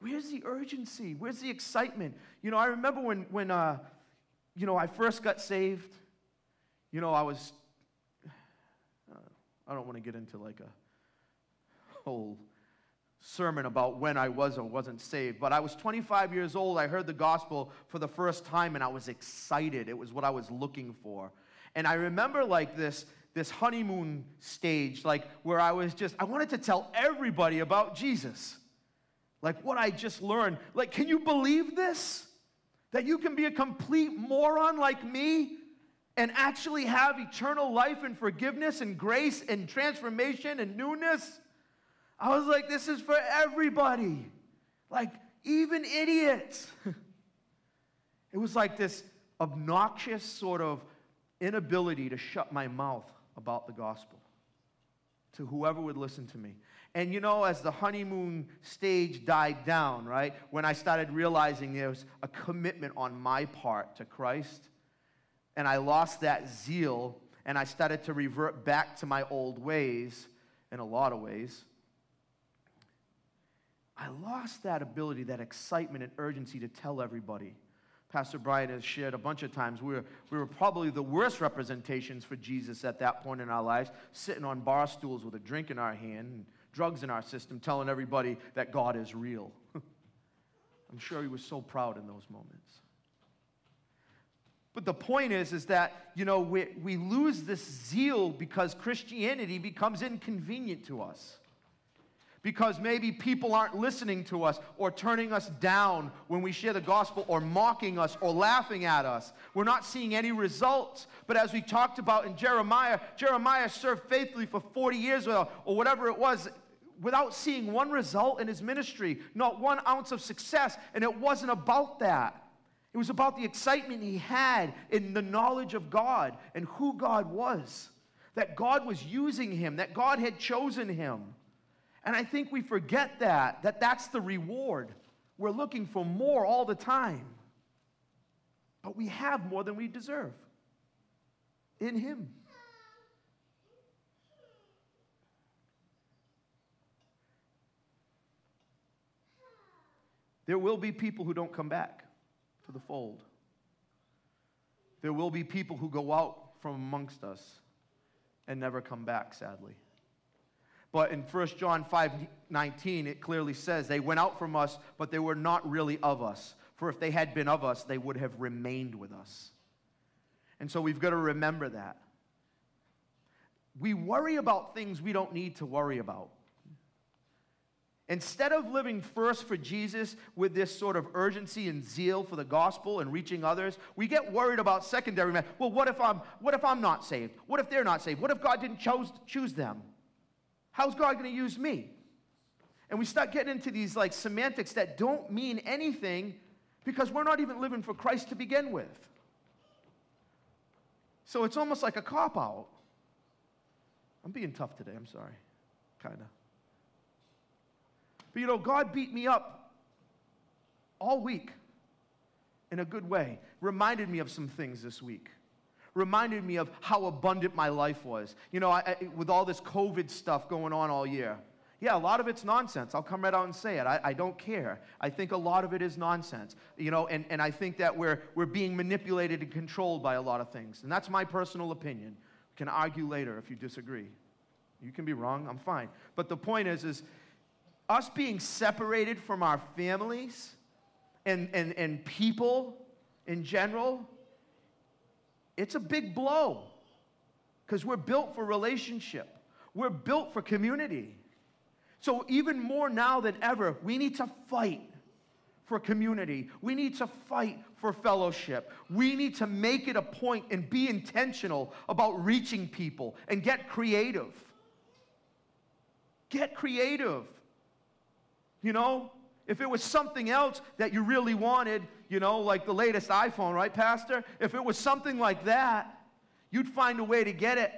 Where's the urgency? Where's the excitement? You know, I remember when I first got saved, you know, I was, I don't want to get into like a whole sermon about when I was or wasn't saved, but I was 25 years old. I heard the gospel for the first time, and I was excited. It was what I was looking for. And I remember like this honeymoon stage, like where I wanted to tell everybody about Jesus, like what I just learned. Like, can you believe this? That you can be a complete moron like me and actually have eternal life and forgiveness and grace and transformation and newness? I was like, this is for everybody. Like, even idiots. It was like this obnoxious sort of inability to shut my mouth about the gospel to whoever would listen to me. And you know, as the honeymoon stage died down, right, when I started realizing there was a commitment on my part to Christ, and I lost that zeal, and I started to revert back to my old ways in a lot of ways. I lost that ability, that excitement and urgency to tell everybody. Pastor Brian has shared a bunch of times we were probably the worst representations for Jesus at that point in our lives, sitting on bar stools with a drink in our hand and drugs in our system, telling everybody that God is real. I'm sure he was so proud in those moments. But the point is that, you know, we lose this zeal because Christianity becomes inconvenient to us. Because maybe people aren't listening to us or turning us down when we share the gospel or mocking us or laughing at us. We're not seeing any results. But as we talked about in Jeremiah served faithfully for 40 years or whatever it was without seeing one result in his ministry, not 1 ounce of success. And it wasn't about that. It was about the excitement he had in the knowledge of God and who God was, that God was using him, that God had chosen him. And I think we forget that that's the reward. We're looking for more all the time. But we have more than we deserve in him. There will be people who don't come back to the fold. There will be people who go out from amongst us and never come back, sadly. But in 1 John 5:19, it clearly says, they went out from us, but they were not really of us. For if they had been of us, they would have remained with us. And so we've got to remember that. We worry about things we don't need to worry about. Instead of living first for Jesus with this sort of urgency and zeal for the gospel and reaching others, we get worried about secondary matters. Well, what if I'm not saved? What if they're not saved? What if God didn't choose them? How's God going to use me? And we start getting into these like semantics that don't mean anything because we're not even living for Christ to begin with. So it's almost like a cop-out. I'm being tough today. I'm sorry. Kind of. But you know, God beat me up all week in a good way. Reminded me of some things this week. Reminded me of how abundant my life was. You know, with all this COVID stuff going on all year. Yeah, a lot of it's nonsense. I'll come right out and say it. I don't care. I think a lot of it is nonsense. You know, and I think that we're being manipulated and controlled by a lot of things. And that's my personal opinion. We can argue later if you disagree. You can be wrong. I'm fine. But the point is us being separated from our families and people in general, it's a big blow because we're built for relationship. We're built for community. So even more now than ever, we need to fight for community. We need to fight for fellowship. We need to make it a point and be intentional about reaching people and get creative. Get creative. You know, if it was something else that you really wanted, you know, like the latest iPhone, right, Pastor? If it was something like that, you'd find a way to get it.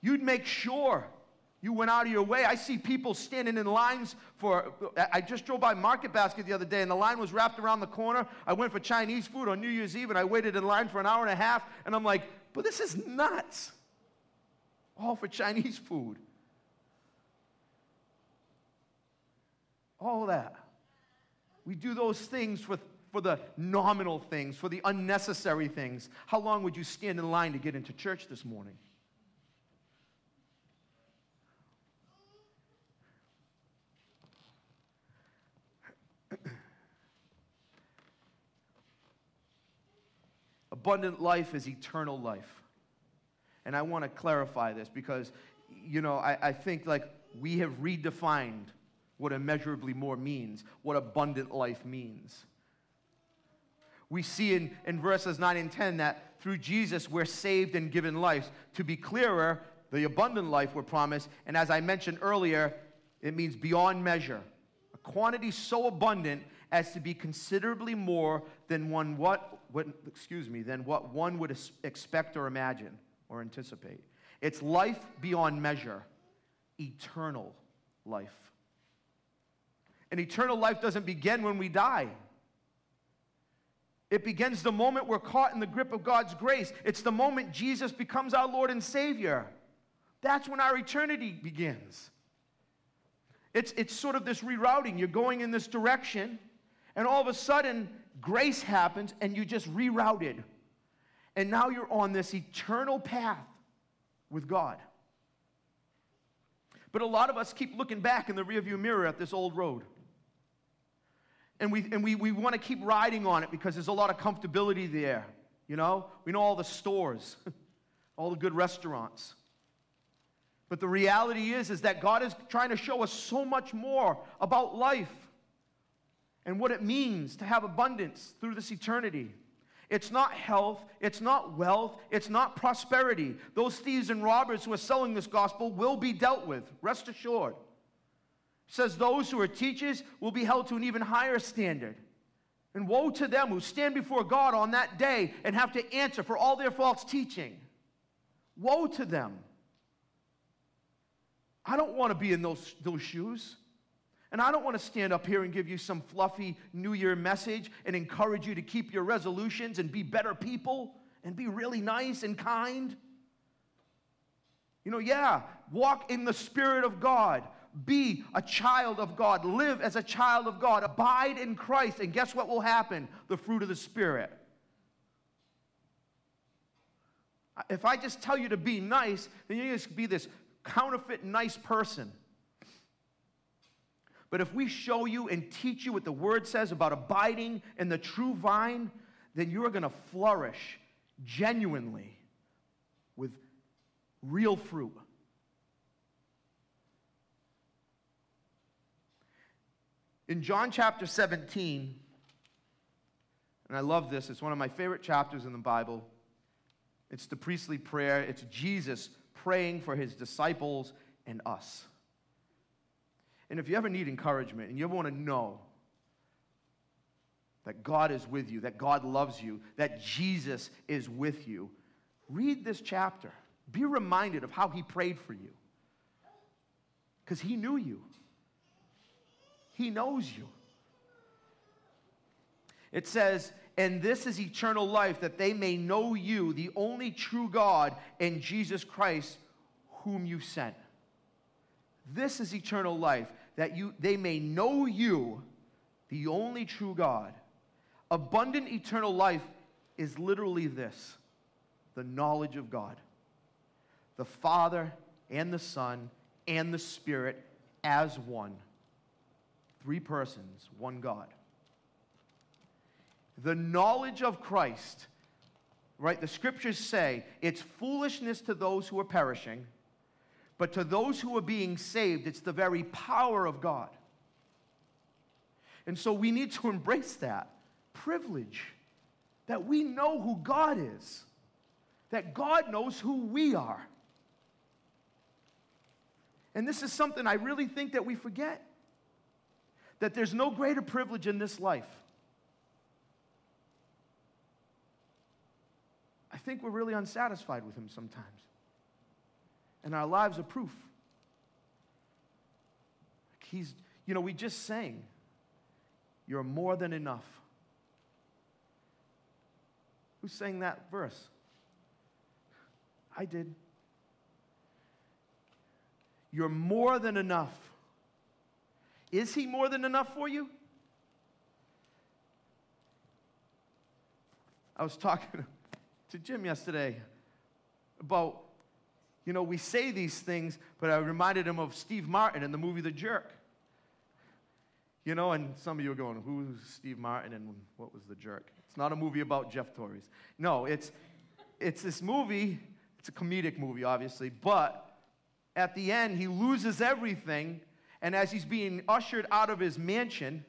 You'd make sure You went out of your way. I see people standing in lines for, I just drove by Market Basket the other day, and the line was wrapped around the corner. I went for Chinese food on New Year's Eve, and I waited in line for an hour and a half, and I'm like, but this is nuts. All for Chinese food. All that. We do those things for the nominal things, for the unnecessary things. How long would you stand in line to get into church this morning? Abundant life is eternal life. And I want to clarify this because, you know, I think like we have redefined what immeasurably more means, what abundant life means. We see in verses 9 and 10 that through Jesus we're saved and given life. To be clearer, the abundant life we're promised, and as I mentioned earlier, it means beyond measure. A quantity so abundant as to be considerably more than what one would expect or imagine or anticipate. It's life beyond measure, eternal life. And eternal life doesn't begin when we die. It begins the moment we're caught in the grip of God's grace. It's the moment Jesus becomes our Lord and Savior. That's when our eternity begins. It's sort of this rerouting. You're going in this direction, and all of a sudden, grace happens, and you just rerouted. And now you're on this eternal path with God. But a lot of us keep looking back in the rearview mirror at this old road. And we want to keep riding on it because there's a lot of comfortability there. You know, we know all the stores, all the good restaurants. But the reality is that God is trying to show us so much more about life and what it means to have abundance through this eternity. It's not health, it's not wealth, it's not prosperity. Those thieves and robbers who are selling this gospel will be dealt with, rest assured. It says those who are teachers will be held to an even higher standard. And woe to them who stand before God on that day and have to answer for all their false teaching. Woe to them. I don't want to be in those shoes. And I don't want to stand up here and give you some fluffy New Year message and encourage you to keep your resolutions and be better people and be really nice and kind. You know, yeah, walk in the Spirit of God. Be a child of God. Live as a child of God. Abide in Christ. And guess what will happen? The fruit of the Spirit. If I just tell you to be nice, then you're just be this counterfeit nice person. But if we show you and teach you what the Word says about abiding in the true vine, then you're going to flourish genuinely with real fruit. In John chapter 17, and I love this, it's one of my favorite chapters in the Bible. It's the priestly prayer. It's Jesus praying for his disciples and us. And if you ever need encouragement and you ever want to know that God is with you, that God loves you, that Jesus is with you, read this chapter. Be reminded of how he prayed for you. Because he knew you. He knows you. It says, and this is eternal life, that they may know you, the only true God, and Jesus Christ, whom you sent. This is eternal life, that they may know you, the only true God. Abundant eternal life is literally this, the knowledge of God, the Father and the Son and the Spirit as one. Three persons, one God. The knowledge of Christ, right? The scriptures say it's foolishness to those who are perishing, but to those who are being saved, it's the very power of God. And so we need to embrace that privilege, that we know who God is, that God knows who we are. And this is something I really think that we forget, that there's no greater privilege in this life. I think we're really unsatisfied with him sometimes. And our lives are proof He's, you know, we just sang, you're more than enough. Who sang that verse? I did. You're more than enough. Is he more than enough for you? I was talking to Jim yesterday about, you know, we say these things, but I reminded him of Steve Martin in the movie The Jerk. You know, and some of you are going, who's Steve Martin and what was The Jerk? It's not a movie about Jeff Torres. No, it's this movie. It's a comedic movie, obviously, but at the end, he loses everything, and as he's being ushered out of his mansion,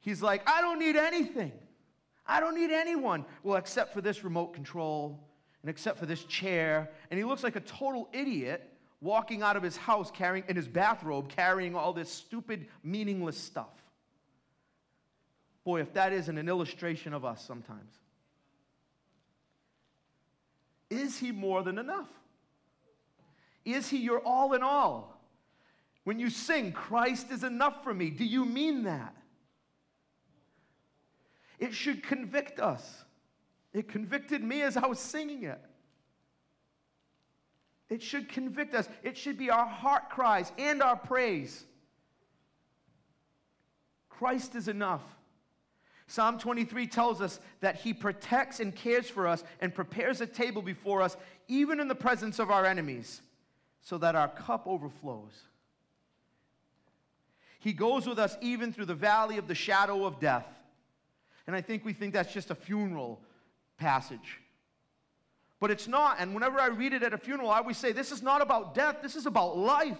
he's like, I don't need anything. I don't need anyone. Well, except for this remote control, and except for this chair, and he looks like a total idiot walking out of his house carrying in his bathrobe, carrying all this stupid, meaningless stuff. Boy, if that isn't an illustration of us sometimes. Is he more than enough? Is he your all in all? When you sing, Christ is enough for me, do you mean that? It should convict us. It convicted me as I was singing it. It should convict us. It should be our heart cries and our praise. Christ is enough. Psalm 23 tells us that he protects and cares for us and prepares a table before us, even in the presence of our enemies, so that our cup overflows. He goes with us even through the valley of the shadow of death. And I think we think that's just a funeral passage. But it's not. And whenever I read it at a funeral, I always say, this is not about death. This is about life.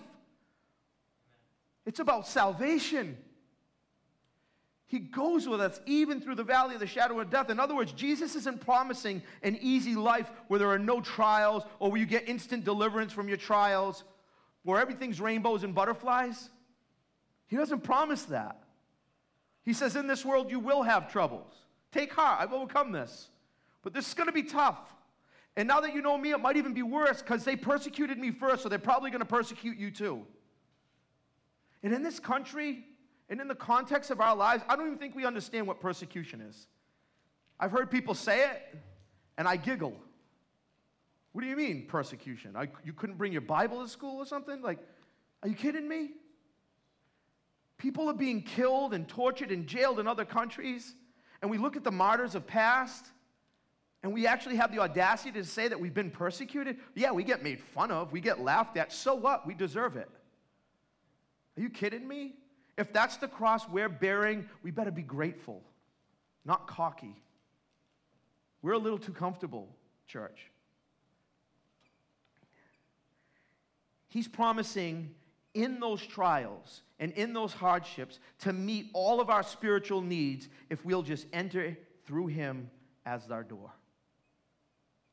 It's about salvation. He goes with us even through the valley of the shadow of death. In other words, Jesus isn't promising an easy life where there are no trials or where you get instant deliverance from your trials, where everything's rainbows and butterflies. He doesn't promise that. He says, in this world you will have troubles. Take heart, I've overcome this. But this is going to be tough. And now that you know me, it might even be worse because they persecuted me first, so they're probably going to persecute you too. And in this country, and in the context of our lives, I don't even think we understand what persecution is. I've heard people say it, and I giggle. What do you mean, persecution? You couldn't bring your Bible to school or something? Like, are you kidding me? People are being killed and tortured and jailed in other countries, and we look at the martyrs of past, and we actually have the audacity to say that we've been persecuted. Yeah, we get made fun of, we get laughed at. So what? We deserve it. Are you kidding me? If that's the cross we're bearing, we better be grateful, not cocky. We're a little too comfortable, church. He's promising in those trials and in those hardships to meet all of our spiritual needs if we'll just enter through him as our door.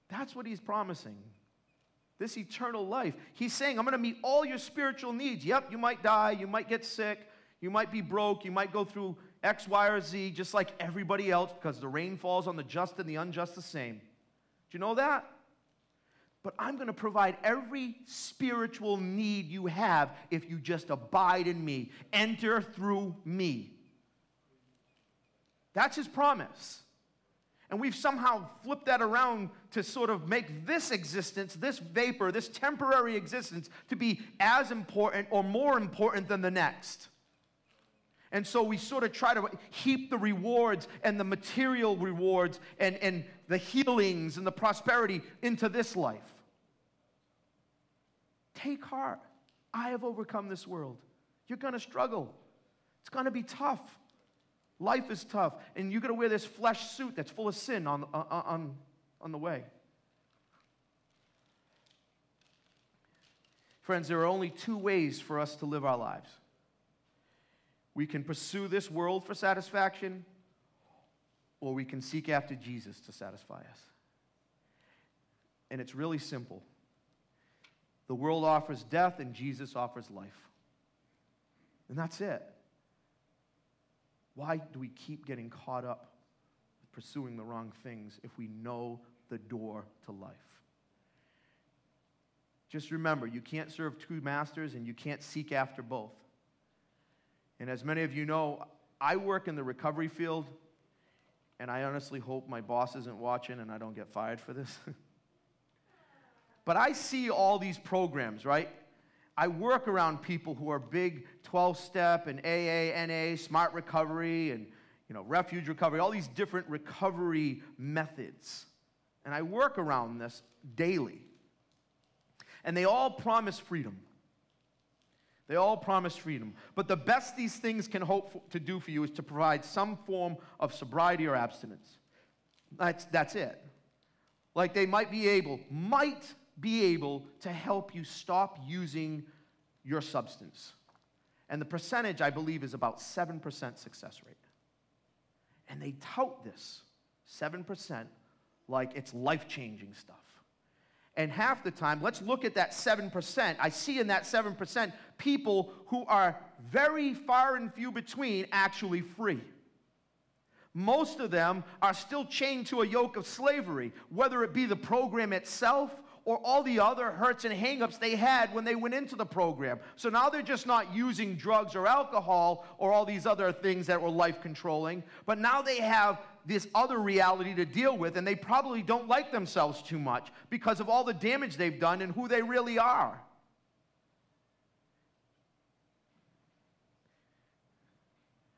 That's what he's promising. This eternal life. He's saying, I'm going to meet all your spiritual needs. Yep, you might die, you might get sick, you might be broke. You might go through X, Y, or Z just like everybody else because the rain falls on the just and the unjust the same. Do you know that? But I'm going to provide every spiritual need you have if you just abide in me. Enter through me. That's his promise. And we've somehow flipped that around to sort of make this existence, this vapor, this temporary existence to be as important or more important than the next. And so we sort of try to heap the rewards and the material rewards and the healings and the prosperity into this life. Take heart. I have overcome this world. You're going to struggle. It's going to be tough. Life is tough. And you're going to wear this flesh suit that's full of sin on the way. Friends, there are only two ways for us to live our lives. We can pursue this world for satisfaction, or we can seek after Jesus to satisfy us. And it's really simple. The world offers death, and Jesus offers life. And that's it. Why do we keep getting caught up pursuing the wrong things if we know the door to life? Just remember, you can't serve two masters, and you can't seek after both. And as many of you know, I work in the recovery field, and I honestly hope my boss isn't watching and I don't get fired for this. But I see all these programs, right? I work around people who are big 12-step and AA, NA, smart recovery, and refuge recovery, all these different recovery methods. And I work around this daily. And they all promise freedom. They all promise freedom. But the best these things can hope to do for you is to provide some form of sobriety or abstinence. That's it. Like they might be able to help you stop using your substance. And the percentage, I believe, is about 7% success rate. And they tout this, 7%, like it's life-changing stuff. And half the time, let's look at that 7%. I see in that 7% people who are very far and few between actually free. Most of them are still chained to a yoke of slavery, whether it be the program itself or all the other hurts and hang-ups they had when they went into the program. So now they're just not using drugs or alcohol or all these other things that were life-controlling, but now they have this other reality to deal with, and they probably don't like themselves too much because of all the damage they've done and who they really are.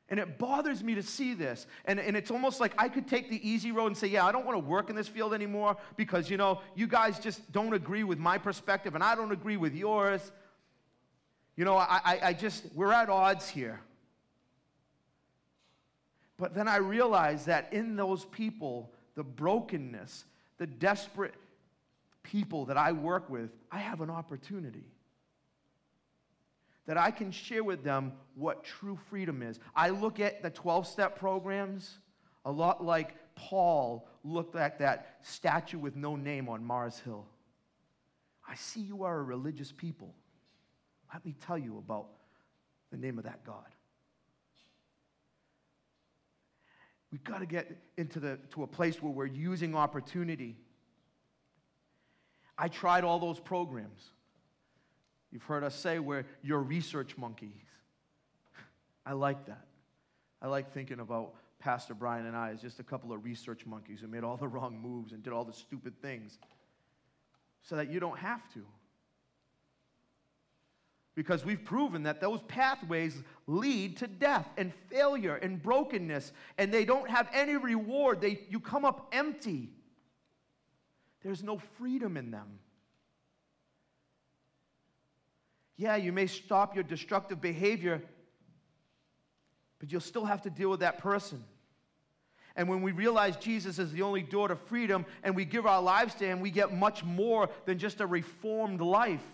And it bothers me to see this. And it's almost like I could take the easy road and say, yeah, I don't want to work in this field anymore because, you guys just don't agree with my perspective and I don't agree with yours. We're at odds here. But then I realized that in those people, the brokenness, the desperate people that I work with, I have an opportunity that I can share with them what true freedom is. I look at the 12-step programs a lot like Paul looked at that statue with no name on Mars Hill. I see you are a religious people. Let me tell you about the name of that God. We've got to get to a place where we're using opportunity. I tried all those programs. You've heard us say we're your research monkeys. I like that. I like thinking about Pastor Brian and I as just a couple of research monkeys who made all the wrong moves and did all the stupid things so that you don't have to. Because we've proven that those pathways lead to death and failure and brokenness, and they don't have any reward. You come up empty. There's no freedom in them. Yeah, you may stop your destructive behavior, but you'll still have to deal with that person. And when we realize Jesus is the only door to freedom and we give our lives to him, we get much more than just a reformed life.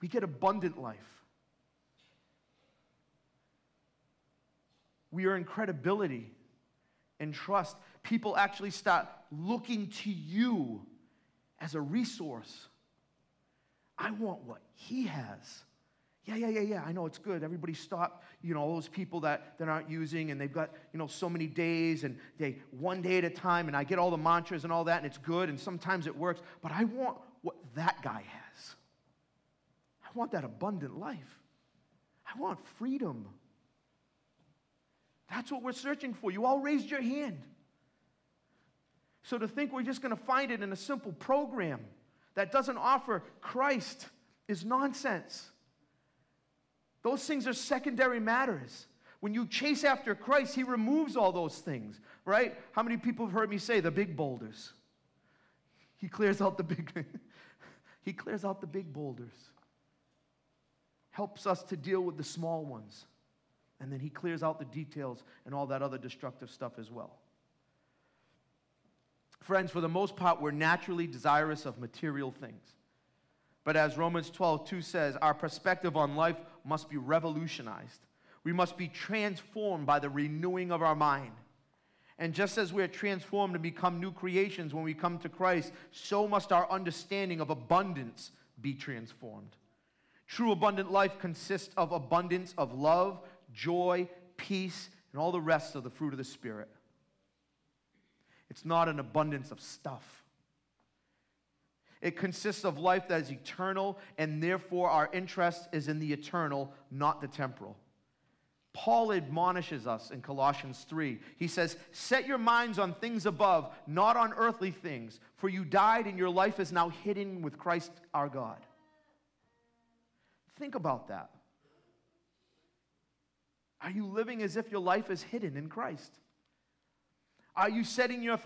We get abundant life. We earn credibility and trust. People actually start looking to you as a resource. I want what he has. Yeah, I know it's good. Everybody stop, those people that aren't using, and they've got, so many days, and they one day at a time, and I get all the mantras and all that, and it's good, and sometimes it works, but I want what that guy has. I want that abundant life. I want freedom. That's what we're searching for. You all raised your hand. So to think we're just going to find it in a simple program that doesn't offer Christ is nonsense. Those things are secondary matters. When you chase after Christ, he removes all those things, right? How many people have heard me say the big boulders? He clears out the big He clears out the big boulders. Helps us to deal with the small ones. And then he clears out the details and all that other destructive stuff as well. Friends, for the most part, we're naturally desirous of material things. But as Romans 12:2 says, our perspective on life must be revolutionized. We must be transformed by the renewing of our mind. And just as we're transformed and become new creations when we come to Christ, so must our understanding of abundance be transformed. True abundant life consists of abundance of love, joy, peace, and all the rest of the fruit of the Spirit. It's not an abundance of stuff. It consists of life that is eternal, and therefore our interest is in the eternal, not the temporal. Paul admonishes us in Colossians 3. He says, set your minds on things above, not on earthly things, for you died and your life is now hidden with Christ our God. Think about that. Are you living as if your life is hidden in Christ? Are you setting your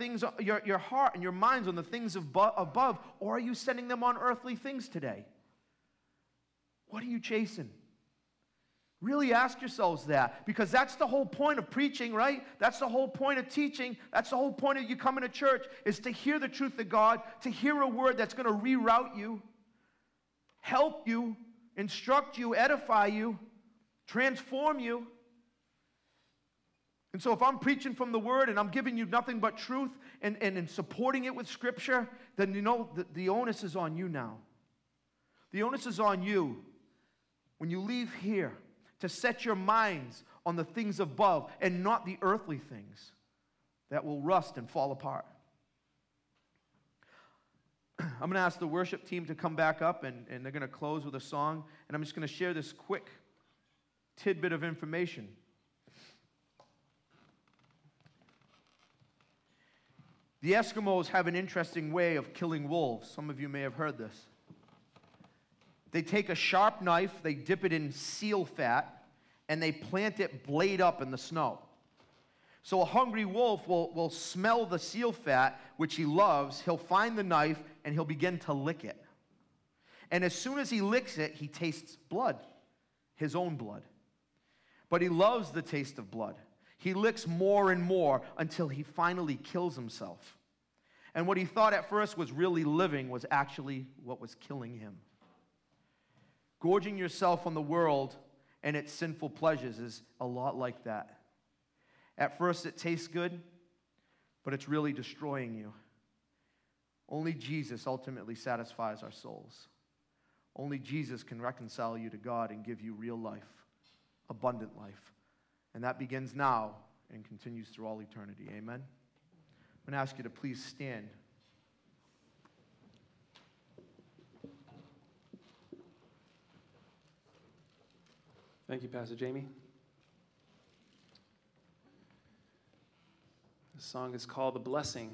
heart and your minds on the things above, or are you setting them on earthly things today? What are you chasing? Really ask yourselves that, because that's the whole point of preaching, right? That's the whole point of teaching. That's the whole point of you coming to church, is to hear the truth of God, to hear a word that's going to reroute you, help you, instruct you, edify you, transform you. And so if I'm preaching from the Word and I'm giving you nothing but truth and supporting it with Scripture, then you know the onus is on you now. The onus is on you when you leave here to set your minds on the things above and not the earthly things that will rust and fall apart. I'm going to ask the worship team to come back up, and they're going to close with a song. And I'm just going to share this quick tidbit of information. The Eskimos have an interesting way of killing wolves. Some of you may have heard this. They take a sharp knife, they dip it in seal fat, and they plant it blade up in the snow. So a hungry wolf will smell the seal fat, which he loves. He'll find the knife, and he'll begin to lick it. And as soon as he licks it, he tastes blood, his own blood. But he loves the taste of blood. He licks more and more until he finally kills himself. And what he thought at first was really living was actually what was killing him. Gorging yourself on the world and its sinful pleasures is a lot like that. At first it tastes good, but it's really destroying you. Only Jesus ultimately satisfies our souls. Only Jesus can reconcile you to God and give you real life, abundant life. And that begins now and continues through all eternity. Amen? I'm going to ask you to please stand. Thank you, Pastor Jamie. This song is called The Blessing.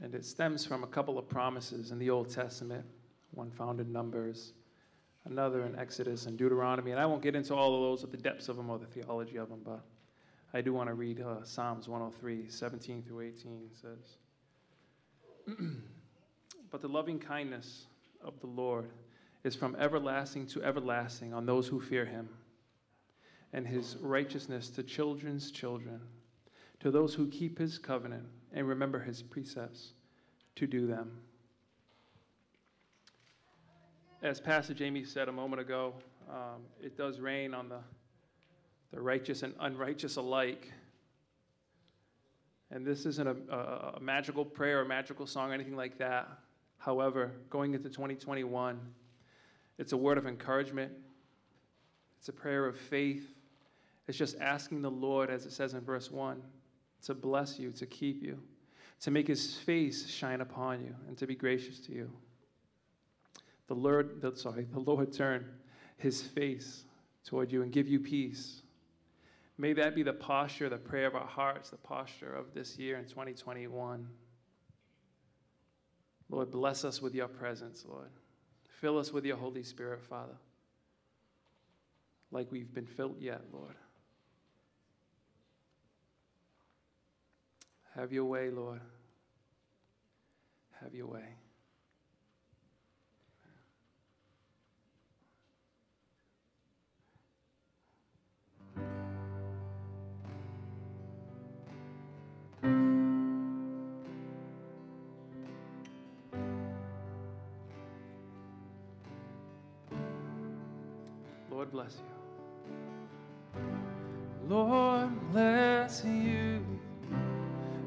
And it stems from a couple of promises in the Old Testament, one found in Numbers, another in Exodus and Deuteronomy. And I won't get into all of those at the depths of them or the theology of them, but I do want to read Psalms 103, 17 through 18 says, but the loving kindness of the Lord is from everlasting to everlasting on those who fear him, and his righteousness to children's children, to those who keep his covenant and remember his precepts to do them. As Pastor Jamie said a moment ago, it does rain on the righteous and unrighteous alike. And this isn't a magical prayer, a magical song, anything like that. However, going into 2021, it's a word of encouragement. It's a prayer of faith. It's just asking the Lord, as it says in verse 1, to bless you, to keep you, to make his face shine upon you, and to be gracious to you. The Lord turn his face toward you and give you peace. May that be the posture, the prayer of our hearts, the posture of this year in 2021. Lord, bless us with your presence, Lord. Fill us with your Holy Spirit, Father, like we've been filled yet, Lord. Have your way, Lord. Have your way. Lord bless you. Lord bless you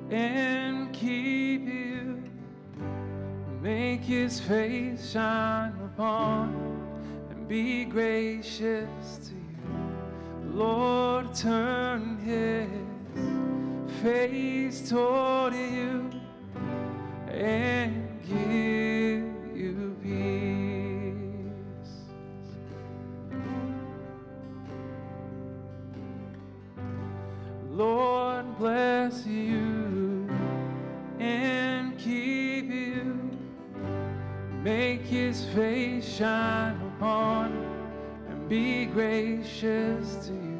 and keep you. Make his face shine upon you and be gracious to you. Lord, turn his face toward you and give you peace. Lord, bless you and keep you. Make his face shine upon you and be gracious to you.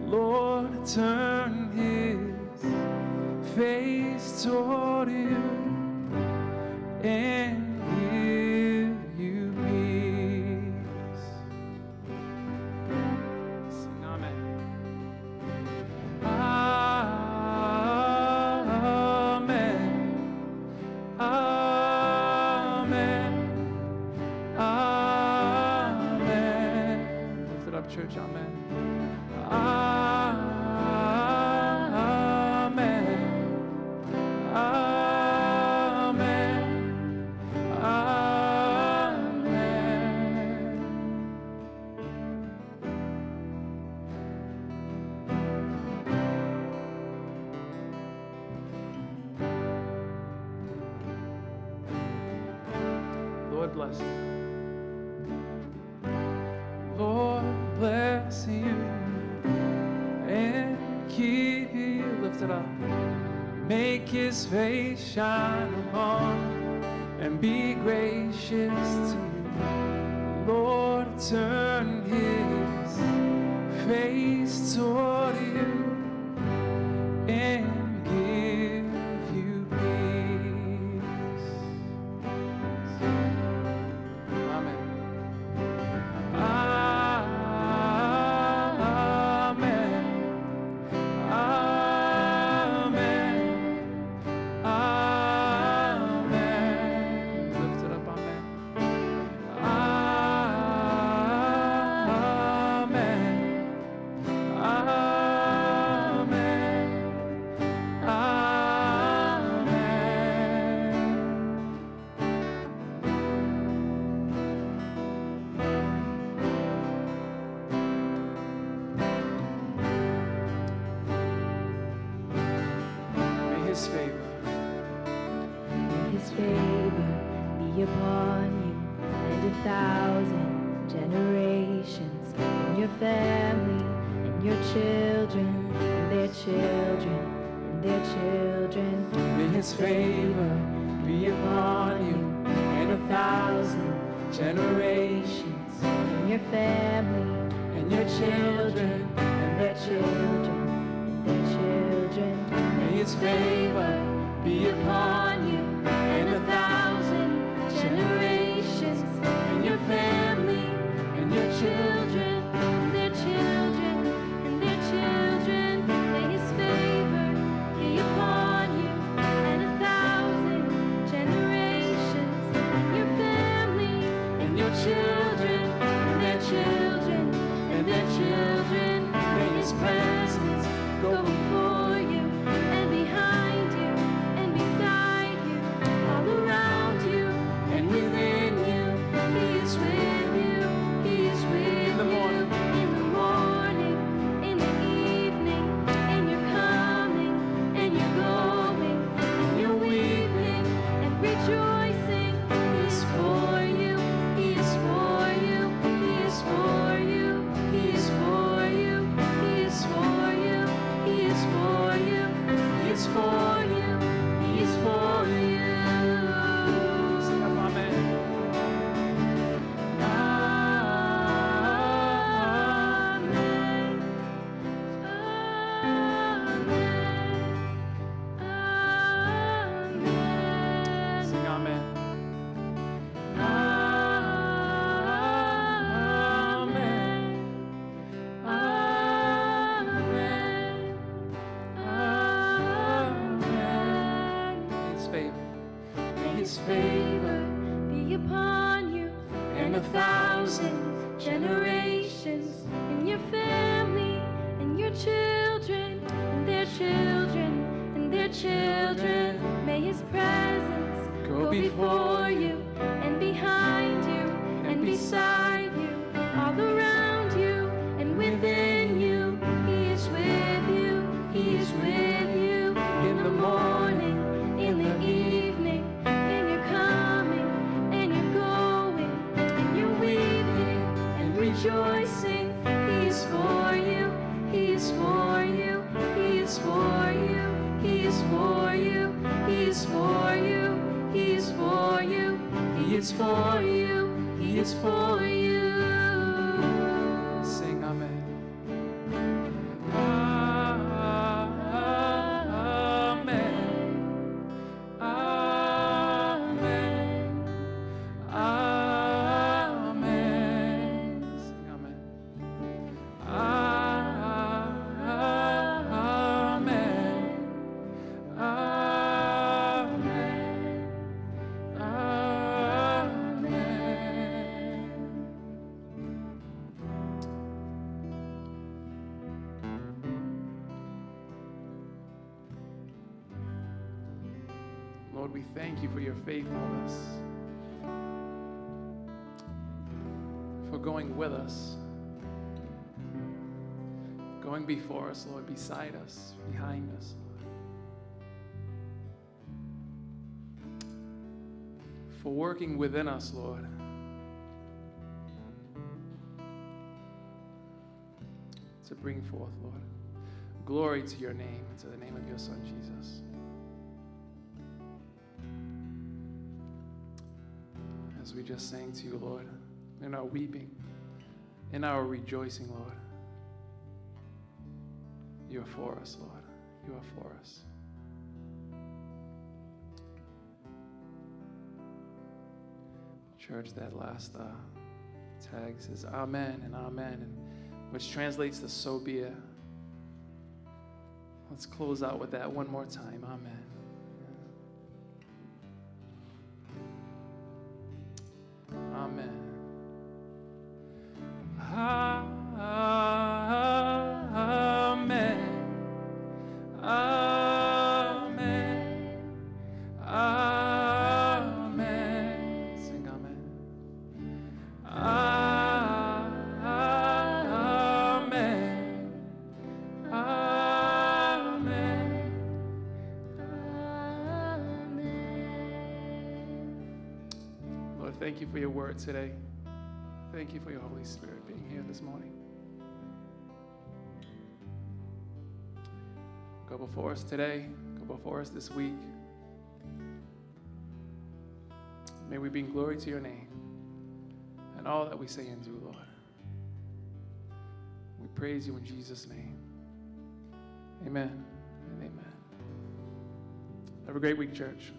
The Lord, turn his face toward you and give you peace. Sing amen. Amen. Amen. Church, amen. Amen. Amen. Amen. Lord bless you. Bless you and keep you lifted up. Make his face shine upon you and be gracious to you. Lord, turn his face toward you and give you peace. Amen. With you in the morning, in the evening, rejoicing. He is for you, He is for you, He is for you, He is for you, He is for you, He is for you, He is for you, He is for you. Going before us, Lord, beside us, behind us, Lord. For working within us, Lord. To bring forth, Lord, glory to your name and to the name of your Son, Jesus. As we just sang to you, Lord, in our weeping, in our rejoicing, Lord, you are for us, Lord. You are for us. Church, that last tag says amen and amen, and which translates to so be it. Let's close out with that one more time. Amen. Thank you for your word today. Thank you for your Holy Spirit being here this morning. Go before us today. Go before us this week. May we bring glory to your name and all that we say and do, Lord. We praise you in Jesus' name. Amen and amen. Have a great week, church.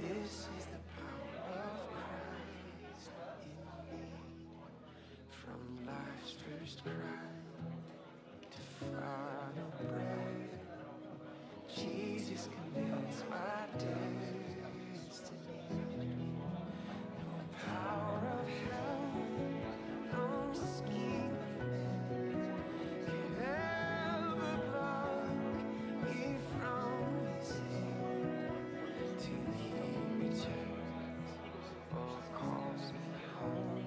This is the power of Christ in me, from life's first cry to final breath. Jesus commands my destiny. No power of hell, no scheme of man can ever block me from His hand till He returns or calls me home.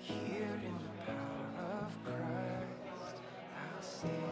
Here in the power of Christ I'll stand.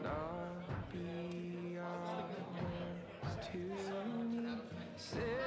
Not be honest to me.